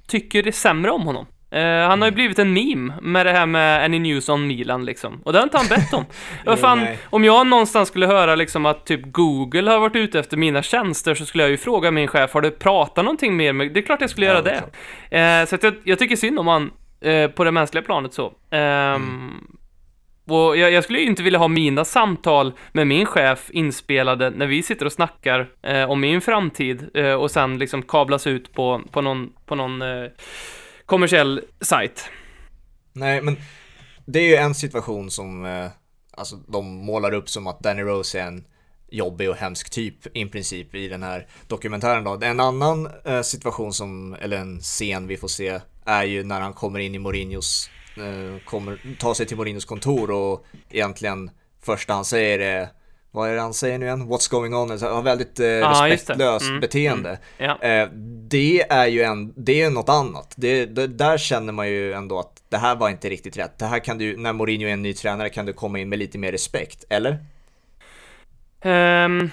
tycker det är sämre om honom. Uh, han mm. har ju blivit en meme med det här med Any News on Milan liksom. Och det har inte han bett om. jo, fan, om jag någonstans skulle höra liksom att typ Google har varit ute efter mina tjänster, så skulle jag ju fråga min chef, har du pratat någonting mer med... Det är klart jag skulle ja, göra det, det. Uh, Så att jag, jag tycker synd om han uh, på det mänskliga planet så. um, mm. Och jag, jag skulle ju inte vilja ha mina samtal med min chef inspelade när vi sitter och snackar uh, om min framtid, uh, och sen liksom kablas ut på, på någon, på någon uh, kommersiell sajt. Nej, men det är ju en situation som eh, alltså, de målar upp som att Danny Rose är en jobbig och hemsk typ i princip i den här dokumentären då. En annan eh, situation som, eller en scen vi får se, är ju när han kommer in i Mourinhos eh, kommer, tar sig till Mourinhos kontor, och egentligen första han säger är eh, vad är det han säger nu igen? What's going on? Han har väldigt eh, ah, respektlöst mm. beteende. Mm. Ja. Eh, det är ju en, det är något annat. Det, det, där känner man ju ändå att det här var inte riktigt rätt. Det här kan du, när Mourinho är en ny tränare, kan du komma in med lite mer respekt, eller? Um,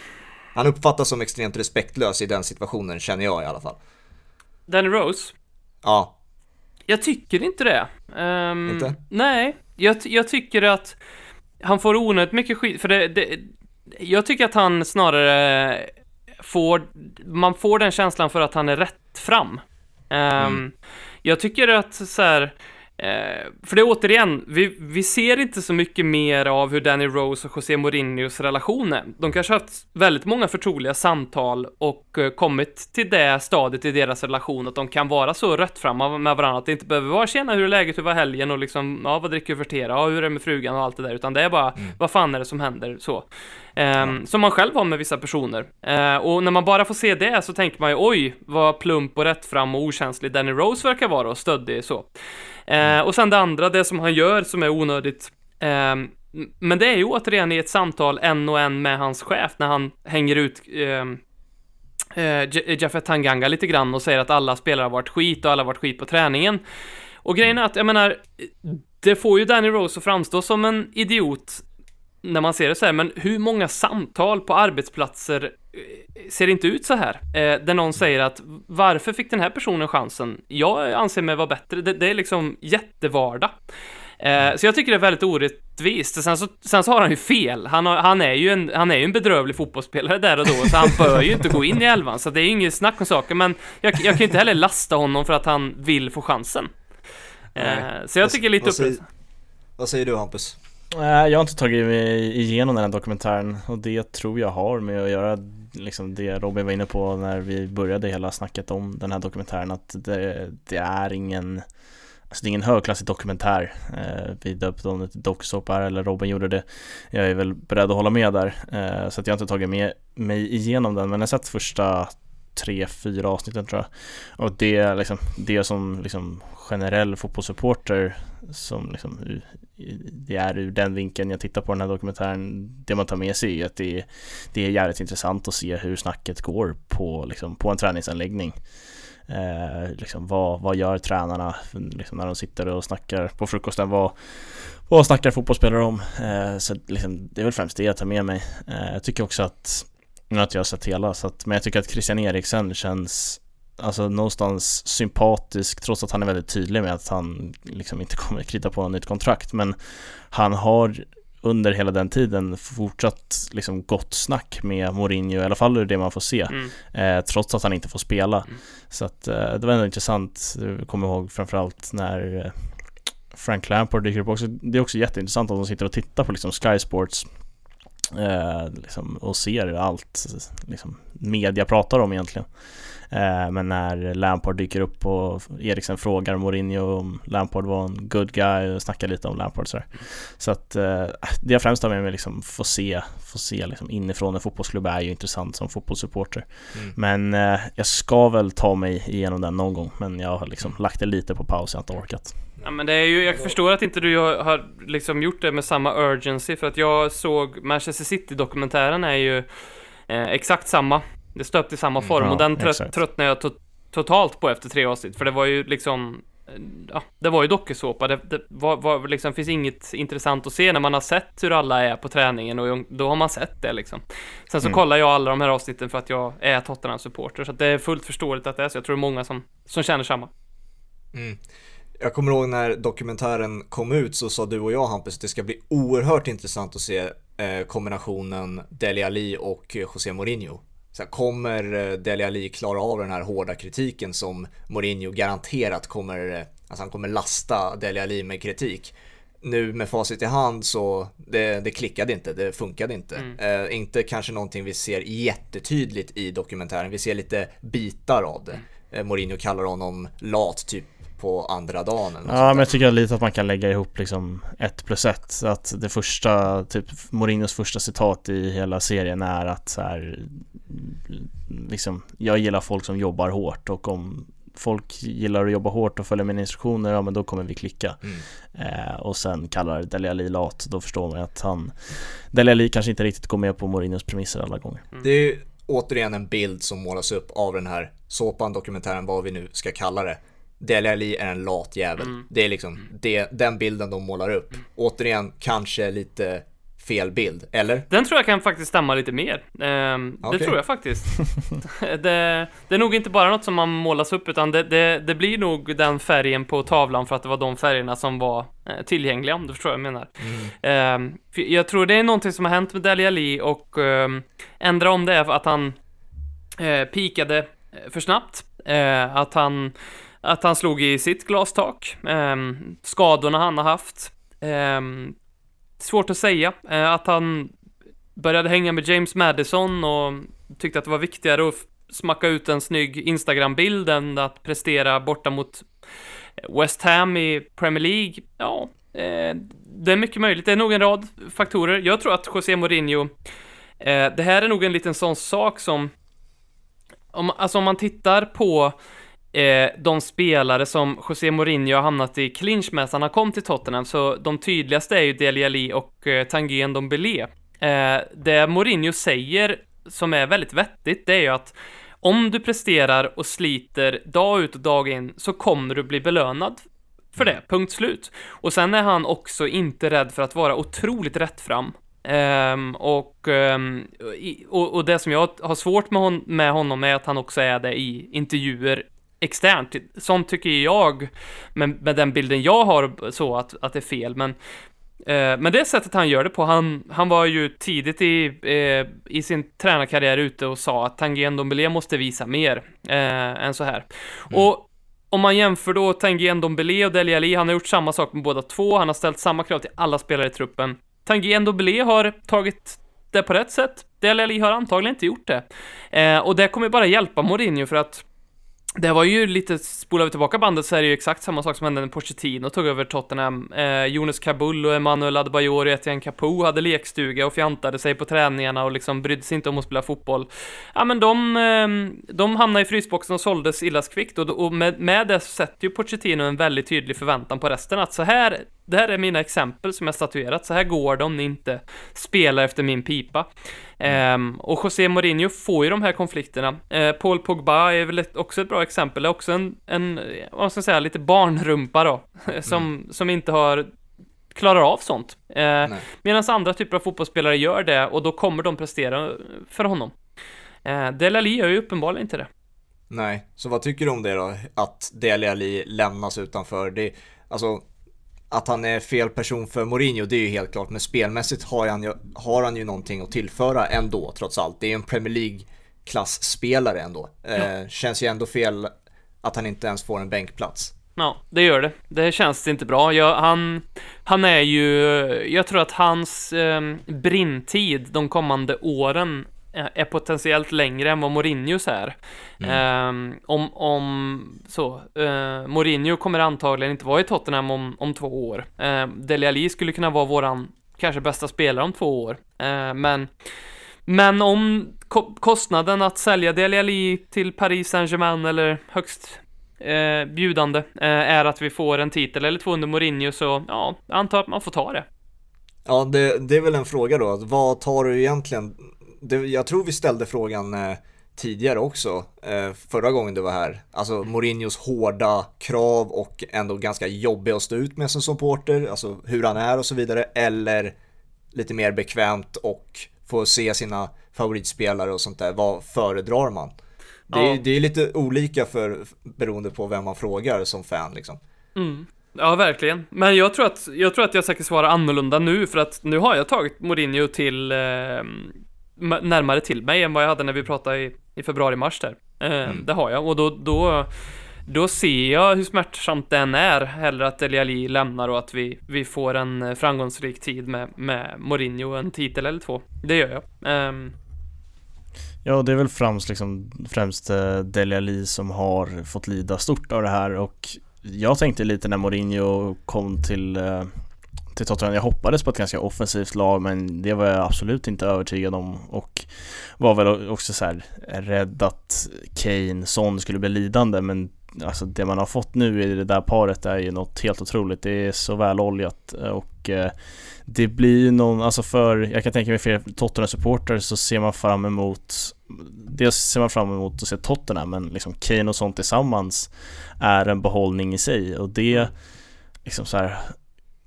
han uppfattas som extremt respektlös i den situationen, känner jag i alla fall. Danny Rose? Ja. Jag tycker inte det. Um, inte? Nej, jag, jag tycker att han får onödigt mycket skit. För det... det jag tycker att han snarare får, man får den känslan för att han är rätt fram. Mm. Um, jag tycker att så här, uh, för det återigen, vi, vi ser inte så mycket mer av hur Danny Rose och José Mourinhos relation är. De kanske har haft väldigt många förtroliga samtal och uh, kommit till det stadiet i deras relation att de kan vara så rätt fram med varandra att det inte behöver vara tjena, hur är läget, hur var helgen och liksom, ja, vad dricker du för te, ja, hur är det med frugan och allt det där, utan det är bara, mm. vad fan är det som händer så. Um, som man själv har med vissa personer. Uh, och när man bara får se det så tänker man ju, oj, vad plump och rättfram och okänslig Danny Rose verkar vara och stöddig så. Uh, och sen det andra, det som han gör som är onödigt. Um, men det är ju återigen i ett samtal en och en med hans chef när han hänger ut... Um, uh, Jeffet Tanganga lite grann och säger att alla spelare har varit skit och alla har varit skit på träningen. Och grejen är att, jag menar, det får ju Danny Rose att framstå som en idiot när man ser det så här, men hur många samtal på arbetsplatser ser inte ut så här? Eh, där någon säger att varför fick den här personen chansen? Jag anser mig vara bättre. Det, det är liksom jättevardag. Eh, så jag tycker det är väldigt orättvist. Sen så, sen så har han ju fel. Han, har, han, är ju en, han är ju en bedrövlig fotbollsspelare där och då, så han bör ju inte gå in i elvan. Så det är ju inget snack om saker, men jag, jag kan ju inte heller lasta honom för att han vill få chansen. Eh, så jag tycker lite upprörd. Vad säger du, Hampus? Jag har inte tagit mig igenom den här dokumentären, och det tror jag har med att göra liksom det Robin var inne på när vi började hela snacket om den här dokumentären, att det, det är ingen, alltså det är ingen högklassig dokumentär. Eh, vi döpte om det till docksopar, eller Robin gjorde det. Jag är väl beredd att hålla med där, eh, så att jag har inte tagit med mig igenom den, men jag har sett första tre, fyra avsnitten tror jag. Och det är liksom, det som liksom generell fotbollssupporter som liksom, det är ur den vinkeln jag tittar på den här dokumentären, det man tar med sig är att det är, det är jävligt intressant att se hur snacket går på, liksom, på en träningsanläggning. Eh, liksom, vad, vad gör tränarna liksom, när de sitter och snackar på frukosten? Vad, vad snackar fotbollsspelare om? Eh, så liksom, det är väl främst det jag tar med mig. Eh, jag tycker också att nu att jag har sett hela, så att, men jag tycker att Christian Eriksen känns alltså någonstans sympatisk, trots att han är väldigt tydlig med att han liksom inte kommer att krita på något nytt kontrakt, men han har under hela den tiden fortsatt liksom gott snack med Mourinho, i alla fall det man får se, mm. eh, trots att han inte får spela. Mm. Så att, eh, det var ändå intressant. Jag kommer ihåg framförallt när eh, Frank Lampard dyker upp också. Det är också jätteintressant att de sitter och tittar på liksom Sky Sports Eh, liksom, och ser allt liksom, media pratar om egentligen, eh, men när Lampard dyker upp och Eriksen frågar Mourinho om Lampard var en good guy och snackar lite om Lampard sådär. Så att eh, det jag främst har med mig liksom, få se, få se liksom, inifrån en fotbollsklubb är ju intressant som fotbollssupporter, mm. men eh, jag ska väl ta mig igenom den någon gång, men jag har liksom, lagt det lite på paus, jag har inte orkat. Ja, men det är ju, jag förstår att inte du har liksom gjort det med samma urgency, för att jag såg Manchester City-dokumentären är ju eh, exakt samma. Det stöpt i samma form, ja, och den trött, tröttnade jag to- totalt på efter tre avsnitt, för det var ju liksom ja, det var ju dokusåpa. Det, det var, var, liksom, finns inget intressant att se när man har sett hur alla är på träningen, och då har man sett det liksom. Sen så mm. kollar jag alla de här avsnitten för att jag är Tottenham-supporter, så att det är fullt förståeligt att det är så. Jag tror det är många som, som känner samma. Mm. Jag kommer ihåg när dokumentären kom ut, så sa du och jag, Hampus, att det ska bli oerhört intressant att se kombinationen Dele Alli och José Mourinho. Så kommer Dele Alli klara av den här hårda kritiken som Mourinho garanterat kommer, alltså han kommer lasta Dele Alli med kritik. Nu med facit i hand så det, det klickade inte, det funkade inte. Mm. Eh, inte kanske någonting vi ser jättetydligt i dokumentären, vi ser lite bitar av det. Mm. Eh, Mourinho kallar honom lat typ på andra dagen. Ja, sådär. Men jag tycker lite att man kan lägga ihop liksom ett plus ett, så att det första typ Mourinhos första citat i hela serien är att så här, liksom, jag gillar folk som jobbar hårt, och om folk gillar att jobba hårt och följer mina instruktioner, ja men då kommer vi klicka. Mm. Eh, och sen kallar Dele Alli lat, då förstår man att han Dele Alli kanske inte riktigt går med på Mourinhos premisser alla gånger. Mm. Det är återigen en bild som målas upp av den här såpan, dokumentären, vad vi nu ska kalla det. Dele Alli är en lat jävel. Mm. Det är liksom mm. det, den bilden de målar upp. Mm. Återigen kanske lite fel bild, eller? Den tror jag kan faktiskt stämma lite mer. Ehm, okay. Det tror jag faktiskt. det, det är nog inte bara något som man målas upp, utan det, det, det blir nog den färgen på tavlan för att det var de färgerna som var tillgängliga, om du förstår vad jag menar. Mm. Ehm, jag tror det är någonting som har hänt med Dele Alli, och ähm, ändra om det är att han äh, pikade för snabbt. Äh, att han Att han slog i sitt glastak, eh, skadorna han har haft, eh, svårt att säga, eh, att han började hänga med James Madison och tyckte att det var viktigare att f- smacka ut en snygg Instagram-bild än att prestera borta mot West Ham i Premier League. Ja, eh, det är mycket möjligt, det är nog en rad faktorer. Jag tror att José Mourinho, eh, det här är nog en liten sån sak som om, alltså om man tittar på Eh, de spelare som José Mourinho har hamnat i clinch med sedan han kom till Tottenham, så de tydligaste är ju Dele Alli och eh, Tanguy Ndombele. Eh, det Mourinho säger som är väldigt vettigt, det är ju att om du presterar och sliter dag ut och dag in, så kommer du bli belönad för det, punkt slut. Och sen är han också inte rädd för att vara otroligt rättfram. Um, och, um, i, och, och det som jag har svårt med, hon, med honom är att han också är det i intervjuer externt, som tycker jag med, med den bilden jag har, så att, att det är fel, men, eh, men det sättet han gör det på, han, han var ju tidigt i, eh, i sin tränarkarriär ute och sa att Tanguy Ndombele måste visa mer eh, än så här. Mm. Och om man jämför då Tanguy Ndombele och Dele Alli, han har gjort samma sak med båda två, han har ställt samma krav till alla spelare i truppen. Tanguy Ndombele har tagit det på rätt sätt. Dele Alli har antagligen inte gjort det. Eh, och det kommer bara hjälpa Mourinho, för att det var ju lite, spolar vi tillbaka bandet så är det ju exakt samma sak som hände när Pochettino tog över Tottenham. Eh, Jonas Kabul och Emmanuel Adebayor och Etienne Capoue hade lekstuga och fjantade sig på träningarna och liksom brydde sig inte om att spela fotboll. Ja, men de, eh, de hamnade i frysboxen och såldes illa kvickt, och, och med, med det sätter ju Pochettino en väldigt tydlig förväntan på resten att så här, det här är mina exempel som jag statuerat, så här går det om ni inte spelar efter min pipa. Um, och José Mourinho får ju de här konflikterna. uh, Paul Pogba är väl ett, också ett bra exempel. Det är också en, en vad ska jag säga, lite barnrumpa då, som, mm. som inte har klarar av sånt, uh, medan andra typer av fotbollsspelare gör det, och då kommer de prestera för honom. uh, Dele Alli gör ju uppenbarligen inte det. Nej, så vad tycker du om det då, att Dele Alli lämnas utanför? Det, alltså att han är fel person för Mourinho, det är ju helt klart. Men spelmässigt har han ju, har han ju någonting att tillföra ändå, trots allt. Det är ju en Premier League-klassspelare ändå. Ja. Eh, känns ju ändå fel att han inte ens får en bänkplats. Ja, det gör det. Det känns inte bra. Jag, han, han är ju... Jag tror att hans eh, brintid de kommande åren är potentiellt längre än vad Mourinhos är. Mm. Um, om, om så uh, Mourinho kommer antagligen inte vara i Tottenham om, om två år. Uh, Dele Alli skulle kunna vara våran kanske bästa spelare om två år. Uh, men men om ko- kostnaden att sälja Dele Alli till Paris Saint-Germain eller högst uh, bjudande uh, är att vi får en titel eller två under Mourinho, så ja, antar att man får ta det. Ja, det, det är väl en fråga då. Vad tar du egentligen? Jag tror vi ställde frågan tidigare också, förra gången du var här. Alltså Mourinhos hårda krav och ändå ganska jobbig att stå ut med som supporter, alltså hur han är och så vidare, eller lite mer bekvämt och få se sina favoritspelare och sånt där. Vad föredrar man? Det är, ja. det är lite olika för, beroende på vem man frågar som fan liksom. Mm. Ja, verkligen. Men jag tror att jag, tror att jag säkert svarar annorlunda nu, för att nu har jag tagit Mourinho till... Eh, närmare till mig än vad jag hade när vi pratade i, i februari-mars där. Eh, mm. Det har jag. Och då, då, då ser jag hur smärtsamt den är, hellre att Dele Alli lämnar och att vi, vi får en framgångsrik tid med, med Mourinho, en titel eller två. Det gör jag. Eh. Ja, det är väl främst, liksom, främst Dele Alli som har fått lida stort av det här. Och jag tänkte lite när Mourinho kom till... Eh, till Tottenham. Jag hoppades på ett ganska offensivt lag, men det var jag absolut inte övertygad om, och var väl också så här rädd att Kane, Son skulle bli lidande, men alltså det man har fått nu i det där paret är ju något helt otroligt. Det är så väloljat, och det blir någon, alltså för, jag kan tänka mig för Tottenham-supporter så ser man fram emot, dels ser man fram emot att se Tottenham, men liksom Kane och Son tillsammans är en behållning i sig, och det liksom så här.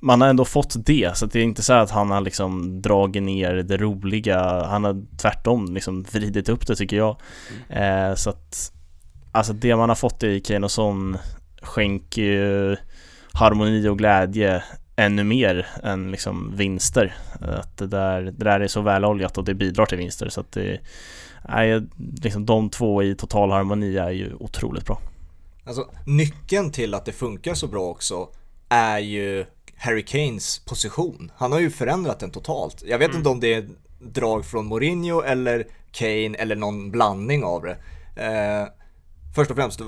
Man har ändå fått det, så det är inte så att han har liksom dragit ner det roliga. Han har tvärtom liksom vridit upp det, tycker jag. Mm. Eh, så att alltså det man har fått i Kane och Son skänker ju harmoni och glädje ännu mer än liksom vinster. Att det där, det där är så väloljat och det bidrar till vinster. Så att det är, liksom, de två i total harmoni är ju otroligt bra. Alltså, nyckeln till att det funkar så bra också är ju Harry Kanes position. Han har ju förändrat den totalt. Jag vet mm. inte om det är drag från Mourinho eller Kane eller någon blandning av det. Eh, först och främst,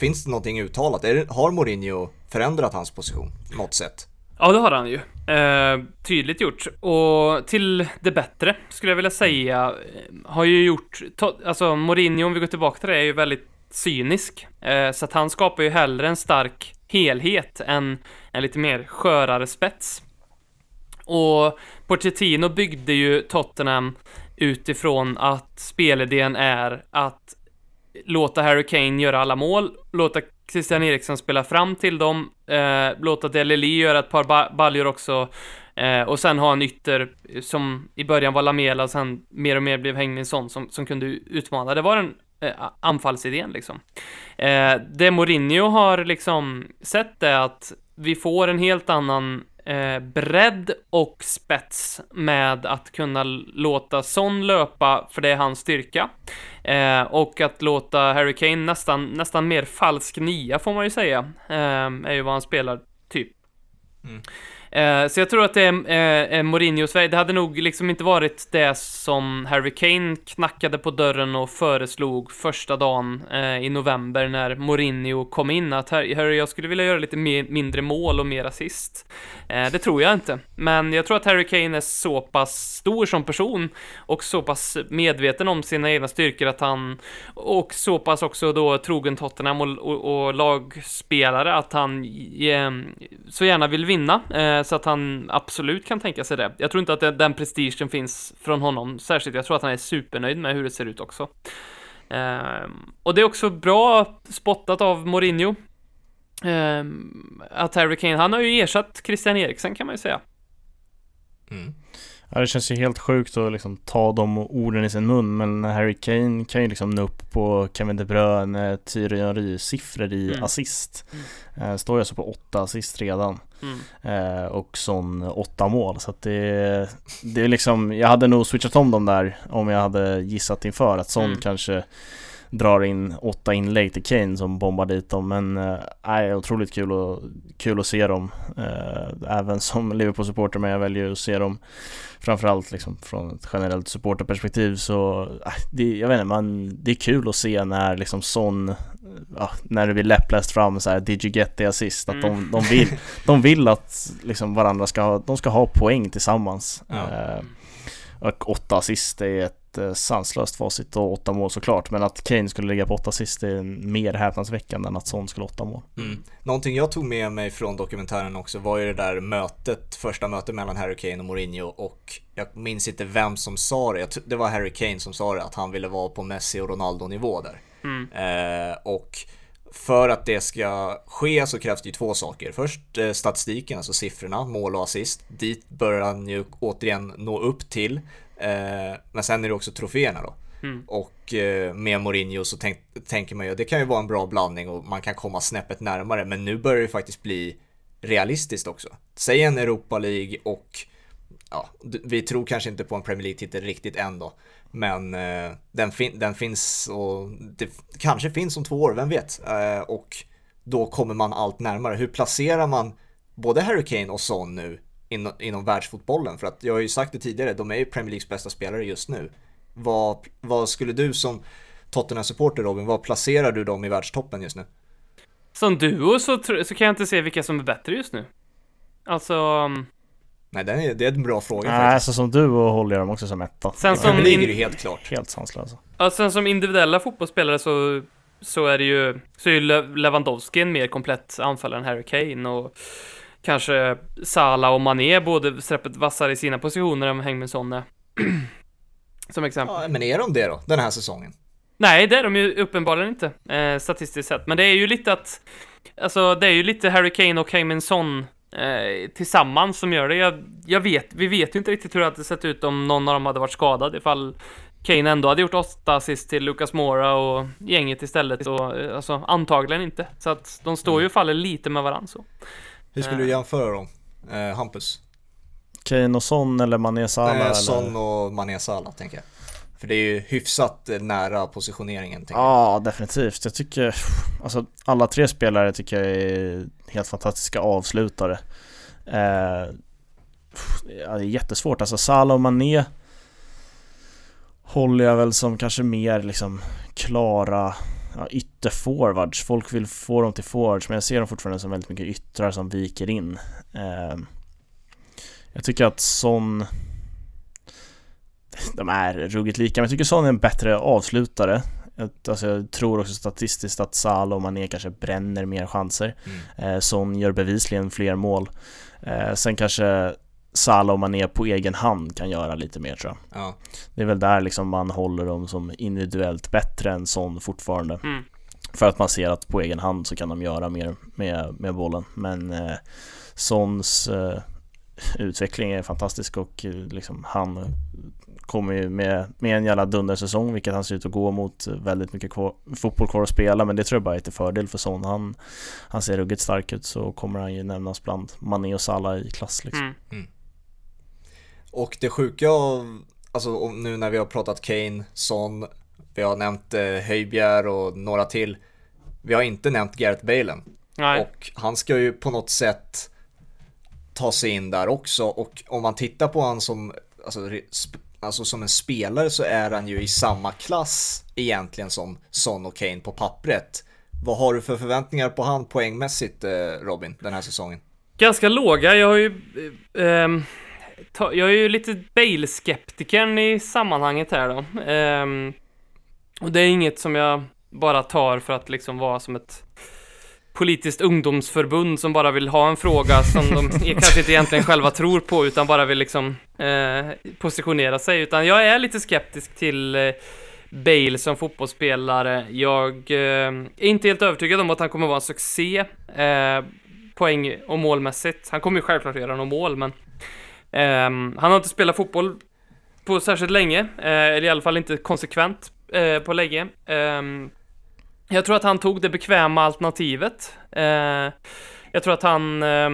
finns det någonting uttalat? Är det, har Mourinho förändrat hans position på något sätt? Ja, det har han ju. Eh, tydligt gjort. Och till det bättre skulle jag vilja säga, har ju gjort... To- alltså Mourinho, om vi går tillbaka till det, är ju väldigt cynisk. Eh, så att han skapar ju hellre en stark helhet än en lite mer skörare spets. Och Pochettino byggde ju Tottenham utifrån att spelidén är att låta Harry Kane göra alla mål, låta Christian Eriksen spela fram till dem, eh, låta Dele Alli göra ett par ba- baljor också, eh, och sen ha en ytter som i början var Lamela och sen mer och mer blev Heung-min Son som, som kunde utmana. Det var en anfallsidén liksom. Eh, det Mourinho har liksom sett är att vi får en helt annan eh, bredd och spets med att kunna låta Son löpa, för det är hans styrka, eh, och att låta Harry Kane nästan, nästan mer falsk nia får man ju säga, eh, är ju vad han spelar typ. Mm. Eh, så jag tror att det är eh, Mourinhos väg. Det hade nog liksom inte varit det som Harry Kane knackade på dörren och föreslog första dagen eh, i november när Mourinho kom in att Harry, jag skulle vilja göra lite mer, mindre mål och mer assist. Eh, det tror jag inte. Men jag tror att Harry Kane är så pass stor som person och så pass medveten om sina egna styrkor att han, och så pass också då trogen Tottenham och, och, och lagspelare att han eh, så gärna vill vinna, eh, så att han absolut kan tänka sig det. Jag tror inte att det, den prestigen finns från honom särskilt. Jag tror att han är supernöjd med hur det ser ut också. Eh, och det är också bra spottat av Mourinho eh, att Harry Kane, han har ju ersatt Christian Eriksen kan man ju säga. Mm. Ja, det känns ju helt sjukt att liksom ta de orden i sin mun, men Harry Kane kan ju liksom nå upp på Kevin De Bruyne, Thierry Henry siffror i mm. assist. Mm. Står ju alltså på åtta assist redan. Mm. Och sån åtta mål, så att det, det är liksom, jag hade nog switchat om dem där om jag hade gissat inför att sån mm. kanske drar in åtta inlägg till Kane som bombar dit dem, men är äh, otroligt kul och kul att se dem. Äh, även som Liverpool-supporter, men jag väljer att se dem framförallt liksom från ett generellt supporterperspektiv, så äh, det, jag vet inte, man, det är kul att se när liksom sån äh, när det blir läppläst fram så här, did you get the assist, att mm. de, de vill de vill att liksom varandra ska ha, de ska ha poäng tillsammans. Ja. Äh, och åtta assist är ett sanslöst facit och åtta mål såklart, men att Kane skulle ligga på åtta assist är mer häpnadsväckande än att Son skulle åtta mål. Mm. Någonting jag tog med mig från dokumentären också var ju det där mötet, första mötet mellan Harry Kane och Mourinho, och jag minns inte vem som sa det, det var Harry Kane som sa det, att han ville vara på Messi och Ronaldo-nivå där. Mm. Eh, och för att det ska ske så krävs det ju två saker. Först eh, statistiken, alltså siffrorna, mål och assist. Dit börjar han ju återigen nå upp till. Eh, men sen är det också troféerna då. Mm. Och eh, med Mourinho så tänk, tänker man ju det kan ju vara en bra blandning och man kan komma snäppet närmare. Men nu börjar det faktiskt bli realistiskt också. Säg en Europa League och ja, vi tror kanske inte på en Premier League-titel riktigt än då. Men eh, den, fin- den finns och det kanske finns om två år, vem vet. Eh, och då kommer man allt närmare. Hur placerar man både Harry Kane och Son nu inom, inom världsfotbollen? För att jag har ju sagt det tidigare, de är ju Premier Leagues bästa spelare just nu. Vad, vad skulle du som Tottenham-supporter, Robin, vad placerar du dem i världstoppen just nu? Som duo så, tr- så kan jag inte se vilka som är bättre just nu. Alltså... Nej, det är, det är en bra fråga. Nej, faktiskt. Så som du och håller dem också som etta. Sen som det är ju helt klart. Helt sanslösa. Ja, sen som individuella fotbollsspelare så, så är det ju, så är ju Lewandowski en mer komplett anfallare än Harry Kane, och kanske Salah och Mané både streppet vassare i sina positioner än Heung-min Son är. Som exempel. Ja, men är de det då, den här säsongen? Nej, det är de ju uppenbarligen inte, eh, statistiskt sett. Men det är ju lite att, alltså det är ju lite Harry Kane och Heung-min Son tillsammans som gör det. Jag, jag vet, vi vet ju inte riktigt hur det hade sett ut om någon av dem hade varit skadad, ifall Kane ändå hade gjort åtta assist till Lucas Moura och gänget istället, och alltså antagligen inte. Så att de står ju och faller lite med varandra så. Hur skulle du jämföra dem? Eh, Hampus? Kane och Son eller Mané Salah? Eh, Son och Mané Salah tänker jag. För det är ju hyfsat nära positioneringen. Ja, definitivt. Jag tycker, alltså, alla tre spelare tycker jag är helt fantastiska avslutare. Eh, det är jättesvårt. Alltså, Salah och Mané håller jag väl som kanske mer liksom klara ja, ytterforwards. Folk vill få dem till forwards, men jag ser dem fortfarande som väldigt mycket yttrar som viker in. Eh, jag tycker att Son... De är ruggigt lika, men jag tycker Son är en bättre avslutare. Alltså, jag tror också statistiskt att Salah och Mané kanske bränner mer chanser. Mm. eh, Son gör bevisligen fler mål. eh, Sen kanske Salah och Mané på egen hand kan göra lite mer, tror jag. Ja. Det är väl där liksom man håller dem som individuellt bättre än Son fortfarande. Mm. För att man ser att på egen hand så kan de göra mer med, med bollen. Men eh, Sons eh, utveckling är fantastisk, och liksom han kommer ju med, med en jävla dundersäsong, vilket han ser ut att gå mot, väldigt mycket kvar, fotboll kvar att spela, men det tror jag bara är till fördel för Son. Han, han ser ruggigt stark ut, så kommer han ju nämnas bland Mané och Salah i klass liksom. Mm. Mm. Och det sjuka, alltså nu när vi har pratat Kane, Son, vi har nämnt eh, Højbjerg och några till, vi har inte nämnt Gareth Bale. Nej. Och han ska ju på något sätt, ta sig in där också. Och om man tittar på han som, alltså, sp- alltså som en spelare, så är han ju i samma klass egentligen som Son och Kane på pappret. Vad har du för förväntningar på han poängmässigt, Robin, den här säsongen? Ganska låga. Jag har ju eh, ta, jag är ju lite Bale-skeptikern i sammanhanget här då. Eh, och det är inget som jag bara tar för att liksom vara som ett politiskt ungdomsförbund som bara vill ha en fråga som de kanske inte egentligen själva tror på, utan bara vill liksom eh, positionera sig. Utan jag är lite skeptisk till eh, Bale som fotbollsspelare. Jag eh, är inte helt övertygad om att han kommer vara en succé eh, poäng- och målmässigt. Han kommer ju självklart göra några mål, men eh, han har inte spelat fotboll på särskilt länge, eh, eller i alla fall inte konsekvent eh, på länge. Eh, jag tror att han tog det bekväma alternativet. Eh, jag tror att han eh,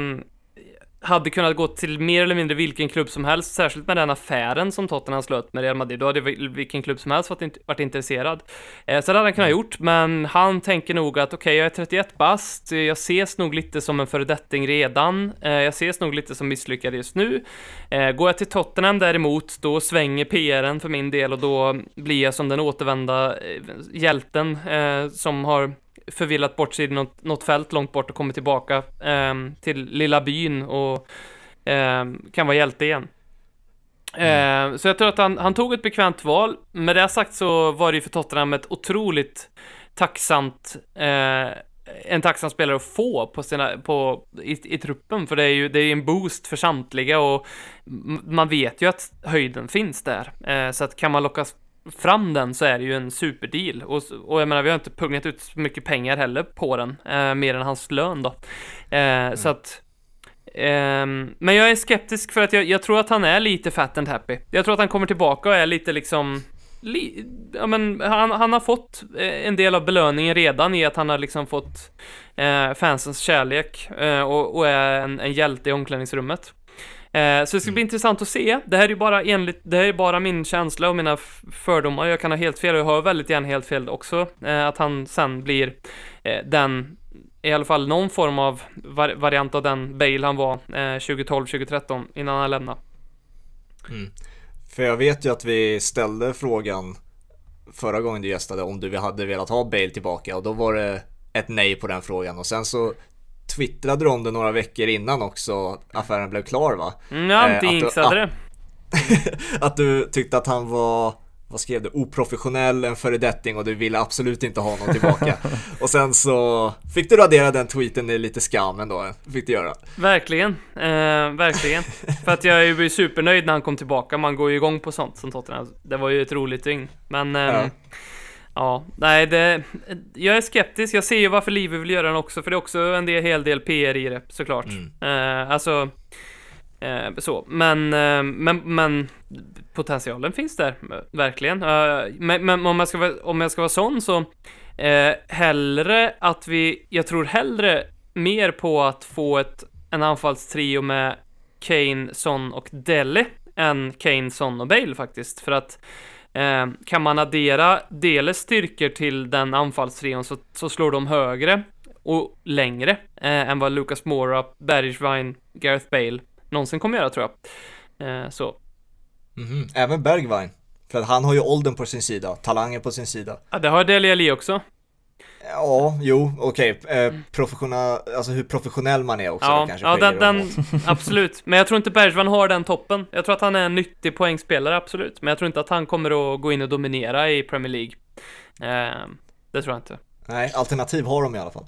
hade kunnat gå till mer eller mindre vilken klubb som helst, särskilt med den affären som Tottenham slöt med Real Madrid. Då hade vilken klubb som helst varit intresserad. Eh, så det hade han kunnat gjort, men han tänker nog att okej, okay, jag är trettioett bast, jag ses nog lite som en föredetting redan, eh, jag ses nog lite som misslyckad just nu. Eh, går jag till Tottenham däremot, då svänger P R:n för min del, och då blir jag som den återvända eh, hjälten eh, som har förvillat bort sig i något, något fält långt bort och kommer tillbaka eh, till lilla byn och eh, kan vara hjälte igen. Mm. Eh, så jag tror att han, han tog ett bekvämt val. Med det sagt så var det ju för Tottenham ett otroligt tacksamt eh, en tacksam spelare att få på sina, på, i, i truppen, för det är ju det är en boost för samtliga, och man vet ju att höjden finns där. Eh, så att kan man lockas fram den, så är det ju en superdeal, och, och jag menar, vi har inte pungat ut så mycket pengar heller på den, eh, mer än hans lön då, eh, mm. så att eh, men jag är skeptisk, för att jag, jag tror att han är lite fat and happy. Jag tror att han kommer tillbaka och är lite liksom li, ja, men han, han har fått en del av belöningen redan i att han har liksom fått eh, fansens kärlek eh, och, och är en, en hjälte i omklädningsrummet. Så det ska bli intressant att se. Det här är ju bara, enligt, det här är bara min känsla och mina fördomar. Jag kan ha helt fel, och jag har väldigt gärna helt fel också. Att han sen blir den, i alla fall någon form av variant av den Bale han var tjugotolv tjugotretton innan han lämnade. Mm. För jag vet ju att vi ställde frågan förra gången du gästade om du hade velat ha Bale tillbaka, och då var det ett nej på den frågan, och sen så twittrade de det några veckor innan också, affären blev klar, va? Ja, eh, inte inksade det. Att du tyckte att han var, vad skrev du, oprofessionell, en föredetting, och du ville absolut inte ha någon tillbaka. Och sen så fick du radera den tweeten i lite skam ändå, fick du göra. Verkligen, eh, verkligen. För att jag är ju supernöjd när han kom tillbaka, man går ju igång på sånt som Tottenham. Det var ju ett roligt dygn, men... Eh, ja. Ja, nej, det, jag är skeptisk. Jag ser ju varför Liverpool vill göra den också, för det är också en del, hel del P R i det, såklart. Mm. Eh, alltså, eh, så. Men, eh, men, men potentialen finns där, verkligen. Eh, men men om, jag ska vara, om jag ska vara sån, så eh, hellre att vi, jag tror hellre mer på att få ett, en anfallstrio med Kane, Son och Dele än Kane, Son och Bale faktiskt, för att Eh, kan man addera Deles styrkor till den anfallstrion, så, så slår de högre och längre eh, än vad Lucas Moura, Bergwijn, Gareth Bale någonsin kommer göra, tror jag. Eh, så. Mm-hmm. Även Bergwijn, för att han har ju åldern på sin sida, talangen på sin sida. Ja, det har Dele Alli också. Ja, jo, okej. Okay. Eh, professionell, alltså hur professionell man är också. Ja, kanske ja den, den, absolut. Men jag tror inte Bergwijn har den toppen. Jag tror att han är en nyttig poängspelare, absolut. Men jag tror inte att han kommer att gå in och dominera i Premier League. Eh, det tror jag inte. Nej, alternativ har de i alla fall.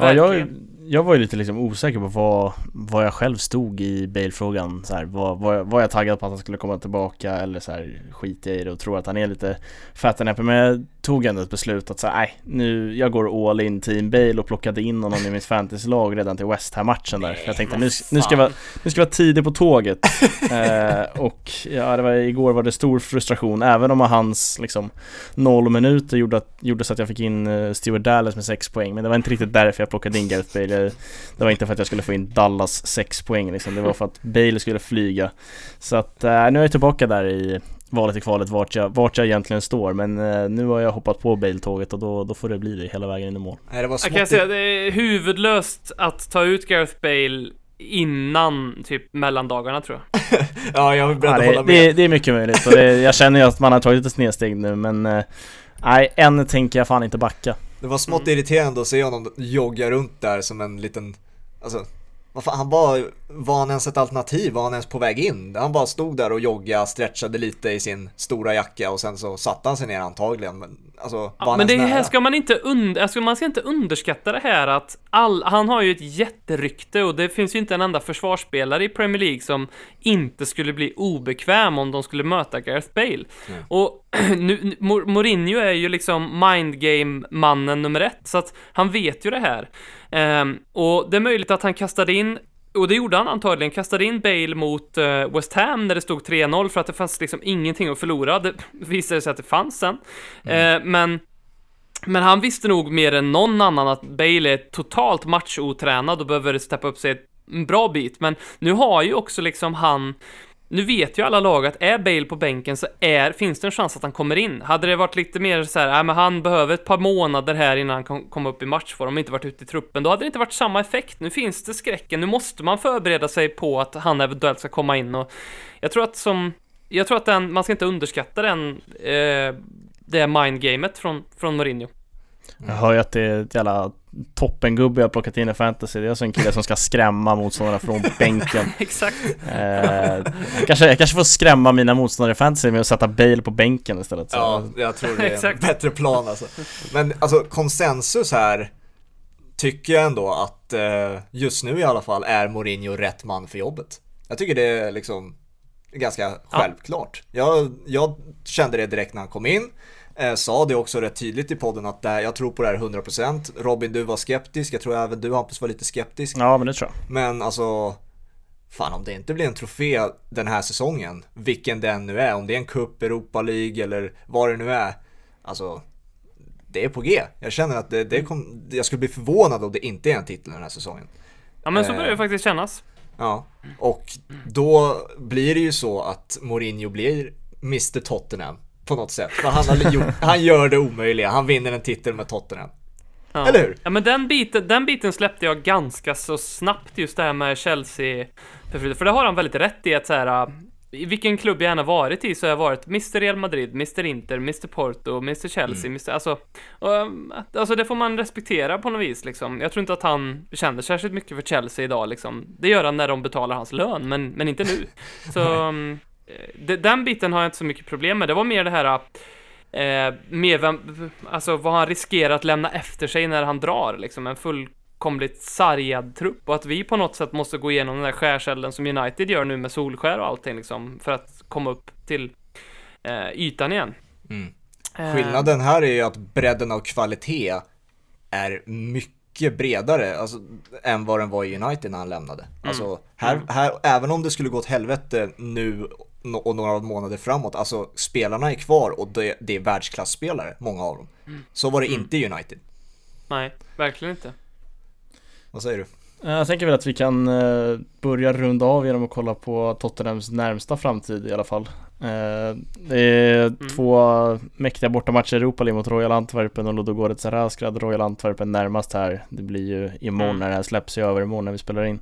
Ja, jag, jag var ju lite liksom osäker på vad, vad jag själv stod i Bale-frågan. Så här, vad, vad, var jag taggad på att han skulle komma tillbaka, eller så här, skit jag i det och tror att han är lite fat and happy. Men jag tog ändå ett beslut att så här, nej, nu, jag går all in team Bale, och plockade in honom i mitt fantasy-lag redan till West Ham-matchen där. Jag tänkte, nu, nu, ska jag vara, nu ska jag vara tidig på tåget. eh, och ja, det var, igår var det stor frustration, även om hans liksom, noll minuter gjorde, att, gjorde så att jag fick in eh, Stewart Dallas med sex poäng, men det var inte riktigt därför jag plockade in Gareth Bale. Det var inte för att jag skulle få in Dallas sex poäng liksom. Det var för att Bale skulle flyga. Så att, eh, nu är jag tillbaka där i valet i kvalet vart jag, vart jag egentligen står. Men eh, nu har jag hoppat på Bale-tåget, och då, då får det bli det hela vägen in i mål. Nej, det var smått... jag kan säga, det är huvudlöst att ta ut Gareth Bale innan typ mellandagarna, tror jag. Ja, jag vill bara hålla med. Det, det är mycket möjligt. Det, jag känner ju att man har tagit lite snedsteg nu, men eh, nej, än tänker jag fan inte backa. Det var smått mm. irriterande att se honom jogga runt där som en liten, alltså, vad fan, han bara, var han ens ett alternativ? Var han ens på väg in? Han bara stod där och joggade, stretchade lite i sin stora jacka och sen så satte han sig ner antagligen. Men, alltså, ja, men det här ska man, inte und- alltså, man ska inte underskatta det här att all- han har ju ett jätterykte och det finns ju inte en enda försvarsspelare i Premier League som inte skulle bli obekväm om de skulle möta Gareth Bale. Mm. Och nu, Mourinho är ju liksom mindgame-mannen nummer ett, så att han vet ju det här. Um, och det är möjligt att han kastade in, och det gjorde han antagligen, kastade in Bale mot uh, West Ham när det stod tre noll för att det fanns liksom ingenting att förlora. Det visade sig att det fanns sen. Mm. Uh, men, men han visste nog mer än någon annan att Bale är totalt matchotränad och behöver steppa upp sig en bra bit. Men nu har ju också liksom han... Nu vet ju alla lag att är Bale på bänken så är, finns det en chans att han kommer in. Hade det varit lite mer så här, äh, men han behöver ett par månader här innan han kom, kom upp i matchform och inte varit ute i truppen, då hade det inte varit samma effekt. Nu finns det skräcken, nu måste man förbereda sig på att han eventuellt ska komma in. Och jag tror att, som, jag tror att den, man ska inte underskatta den, eh, det mindgamet från, från Mourinho. Mm. Jag hör ju att det är ett jävla toppengubbe jag har plockat in i fantasy. Det är alltså en kille som ska skrämma motståndare från bänken. Exakt. eh, jag, kanske, jag kanske får skrämma mina motståndare i fantasy med att sätta Bale på bänken istället. Så. Ja, jag tror det är en bättre plan alltså. Men alltså, konsensus här tycker jag ändå att eh, just nu i alla fall är Mourinho rätt man för jobbet. Jag tycker det är liksom ganska självklart. Ja. Jag, jag kände det direkt när han kom in. Eh, sa det också rätt tydligt i podden att där, jag tror på det här hundra procent. Robin, du var skeptisk, jag tror även du, Hampus, var lite skeptisk. Ja, men det tror jag. Men alltså, fan, om det inte blir en trofé den här säsongen, vilken den nu är, om det är en cup, Europa League eller vad det nu är, alltså, det är på G. Jag känner att det, det kom, jag skulle bli förvånad om det inte är en titel den här säsongen. Ja, men eh, så börjar det faktiskt kännas. Ja, och då blir det ju så att Mourinho blir mister Tottenham på något sätt. Han, har gjort, han gör det omöjliga. Han vinner en titel med Tottenham. Ja. Eller hur? Ja, men den biten, den biten släppte jag ganska så snabbt, just det här med Chelsea. För det har han väldigt rätt i, att så här, i vilken klubb jag än har varit i så har jag varit mister Real Madrid, mister Inter, mister Porto, mister Chelsea, mm. mister, alltså, och, alltså det får man respektera på något vis liksom. Jag tror inte att han känner särskilt mycket för Chelsea idag liksom. Det gör han när de betalar hans lön, men, men inte nu. Så... den biten har jag inte så mycket problem med. Det var mer det här eh, med vem, alltså vad han riskerar att lämna efter sig när han drar liksom, en fullkomligt sargad trupp, och att vi på något sätt måste gå igenom den där skärselden som United gör nu med Solskär och allting liksom, för att komma upp till eh, ytan igen. mm. Skillnaden här är ju att bredden av kvalitet är mycket bredare alltså, än vad den var i United när han lämnade. Alltså, här, här, även om det skulle gå åt helvete nu och några månader framåt, alltså spelarna är kvar och det, det är världsklassspelare, många av dem. Mm. Så var det mm. inte i United. Nej, verkligen inte. Vad säger du? Jag tänker väl att vi kan börja runda av genom att kolla på Tottenhams närmsta framtid i alla fall. Det är mm. två mäktiga bortamatcher i Europa League mot Royal Antwerpen och Ludogorets Razgrad. Royal Antwerpen närmast här. Det blir ju imorgon mm. när det här släpps, i över imorgon när vi spelar in.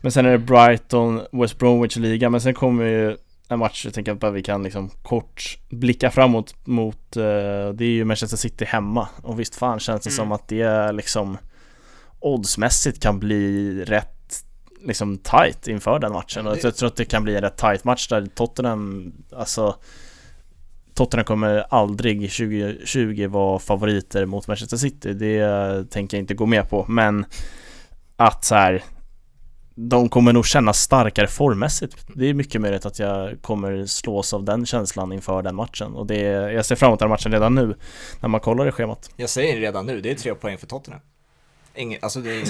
Men sen är det Brighton, West Bromwich-liga, men sen kommer ju en match jag tänker att vi kan liksom kort blicka framåt mot, eh, det är ju Manchester City hemma, och visst fan känns det mm. som att det liksom oddsmässigt kan bli rätt liksom tight inför den matchen, och jag tror att det kan bli en rätt tight match där Tottenham, alltså Tottenham kommer aldrig tjugo tjugo vara favoriter mot Manchester City, det tänker jag inte gå med på, men att så här, de kommer nog känna starkare formmässigt. Det är mycket möjligt att jag kommer slås av den känslan inför den matchen. Och det är, jag ser fram emot den matchen redan nu när man kollar det schemat. Jag säger det redan nu, det är tre poäng för Tottenham. Ingen, alltså det, är,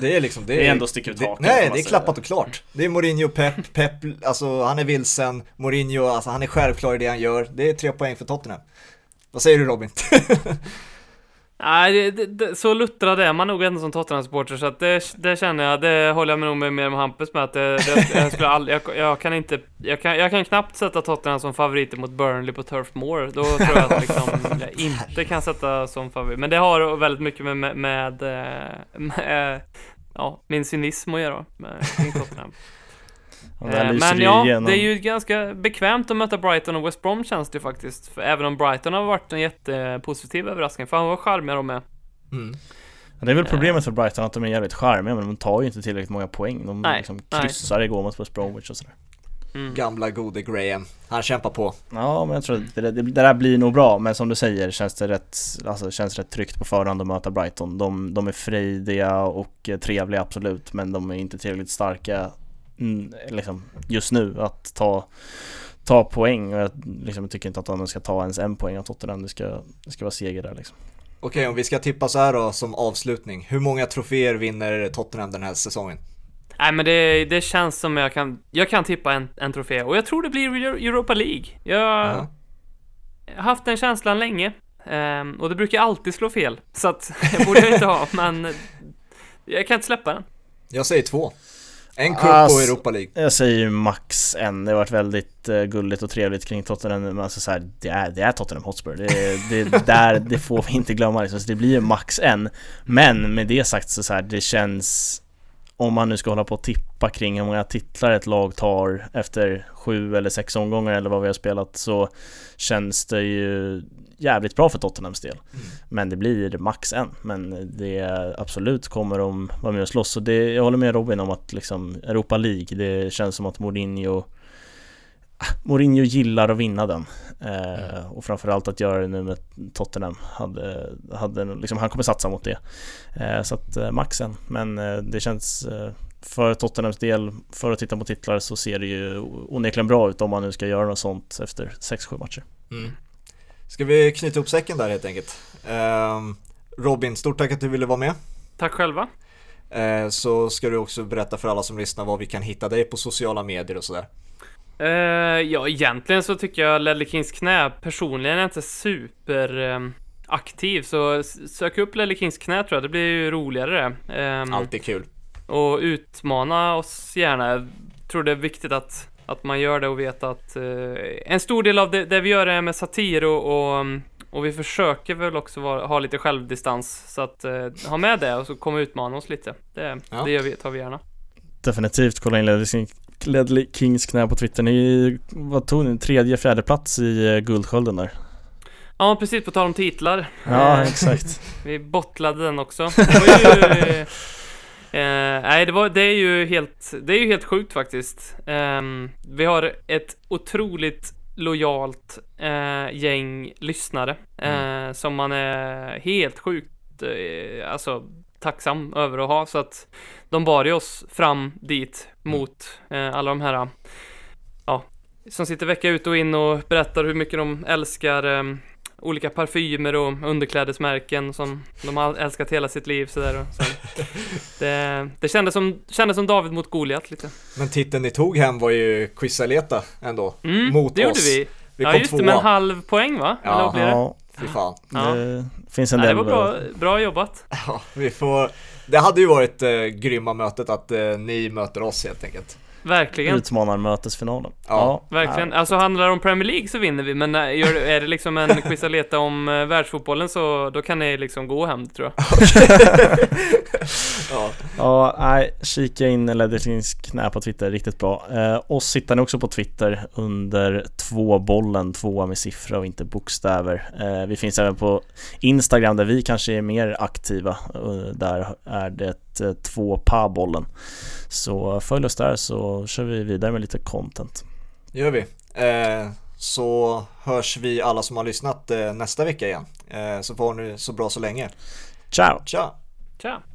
det är liksom det är, det är ändå stick ut taket. Nej, det är klappat och klart. Det är Mourinho Pep, Pep alltså han är vilsen, Mourinho alltså han är självklar i det han gör. Det är tre poäng för Tottenham. Vad säger du, Robin? Nej, det, det, så luttrad är man nog ändå som Tottenham-supporter, så att det, det känner jag, det håller jag med nog med mer med Hampus med, att det, det, jag, skulle all, jag, jag kan inte jag kan, jag kan knappt sätta Tottenham som favoriter mot Burnley på Turf Moor, då tror jag att liksom, jag inte kan sätta som favorit, men det har väldigt mycket med, med, med, med ja, min cynism att göra med Tottenham. eh, men ja, igenom. Det är ju ganska bekvämt att möta Brighton och West Brom, känns det faktiskt. För även om Brighton har varit en jättepositiv överraskning, för han var charmig de med. Mm. Det är väl problemet för Brighton att de är jävligt charmiga, men de tar ju inte tillräckligt många poäng. De nej, liksom kryssar nej. igår mot West Bromwich och sådär. Mm. Gamla gode Graham, han kämpar på. Ja, men jag tror att det, det, det där blir nog bra. Men som du säger, känns det rätt, alltså, känns rätt tryggt på förhand att möta Brighton. De, de är frejdiga och trevliga, absolut. Men de är inte tillräckligt starka liksom, just nu att ta, ta poäng. Och jag liksom, tycker inte att de ska ta ens en poäng av Tottenham. Det ska, det ska vara seger där liksom. Okej, om vi ska tippa så här då, som avslutning. Hur många troféer vinner Tottenham den här säsongen? Nej, men det, det känns som jag kan jag kan tippa en, en trofé. Och jag tror det blir Europa League. Jag har uh-huh. haft den känslan länge. Um, och det brukar alltid slå fel. Så att jag borde inte ha, men jag kan inte släppa den. Jag säger två. En kupp alltså, på Europa League. Jag säger ju max en. Det har varit väldigt uh, gulligt och trevligt kring Tottenham. Men alltså så här, det, är, det är Tottenham Hotspur. Det, det, där, det får vi inte glömma liksom. Så det blir ju max en. Men med det sagt så, så här, det känns... Om man nu ska hålla på och tippa kring hur många titlar ett lag tar efter sju eller sex omgångar eller vad vi har spelat, så känns det ju jävligt bra för Tottenhams del. Mm. Men det blir max en. Men det absolut kommer de vara med och slåss. Så det, jag håller med Robin om att liksom Europa League, det känns som att Mourinho Mourinho gillar att vinna den. Mm. Eh, och framförallt att göra det nu med Tottenham. Hade, hade, liksom, han kommer satsa mot det. Eh, så att eh, maxen. Men eh, det känns eh, för Tottenhams del, för att titta på titlar, så ser det ju onekligen bra ut om man nu ska göra något sånt efter sex sju matcher. Mm. Ska vi knyta upp säcken där helt enkelt? Eh, Robin, stort tack att du ville vara med. Tack själva. Eh, så ska du också berätta för alla som lyssnar var vi kan hitta dig på sociala medier och sådär. Uh, ja, egentligen så tycker jag Ledley Kings knä personligen är inte super um, aktiv, så sök upp Ledley Kings knä, tror jag. Det blir ju roligare. Um, Alltid kul. Och utmana oss gärna. Jag tror det är viktigt att, att man gör det och vet att uh, en stor del av det, det vi gör är med satir och, och, och vi försöker väl också vara, ha lite självdistans, så att uh, ha med det och så komma utmana oss lite. Det, ja. det gör vi, tar vi gärna. Definitivt, kolla in Ledley Kings Ledley Kings knä på Twitter. Ni, vad tog ni? Tredje, fjärde plats i guldskölden där. Ja, precis, på tal om titlar. Ja, exakt. Vi bottlade den också. Det var ju, eh, nej, det, var, det, är ju helt, det är ju helt sjukt faktiskt. Eh, vi har ett otroligt lojalt eh, gäng lyssnare eh, mm. som man är helt sjukt eh, alltså tacksam över att ha, så att de bar ju oss fram dit mot eh, alla de här ja, som sitter vecka ut och in och berättar hur mycket de älskar eh, olika parfymer och underklädesmärken som de har älskat hela sitt liv så där. Så det det kändes som kändes som David mot Goliat lite. Men titeln ni tog hem var ju Quizaleta ändå mm, mot det oss. Det gjorde vi. Vi ja, kom just tvåa. Med en halv poäng, va? Ja. Eller vad blir det? Fy fan. Ja. Det finns en ja, del. Det var bra, bra jobbat. Ja, vi får. Det hade ju varit eh, grymma mötet att eh, ni möter oss helt enkelt. Verkligen. Utmanar mötesfinalen. Ja, ja verkligen. Ja. Alltså handlar det om Premier League så vinner vi, men är det liksom en quizaleta om eh, världsfotbollen, så då kan ni liksom gå hem, tror jag. ja. ja, nej, kika in Ledderslings knä på Twitter, riktigt bra. Eh, oss hittar ni också på Twitter under två bollen, tvåa med siffror och inte bokstäver. Eh, vi finns även på Instagram där vi kanske är mer aktiva. Där är det två par bollen. Så följ oss där, så kör vi vidare med lite content. Gör vi. Eh, så hörs vi alla som har lyssnat eh, nästa vecka igen. Eh, så får ni så bra så länge. Ciao. Ciao. Ciao.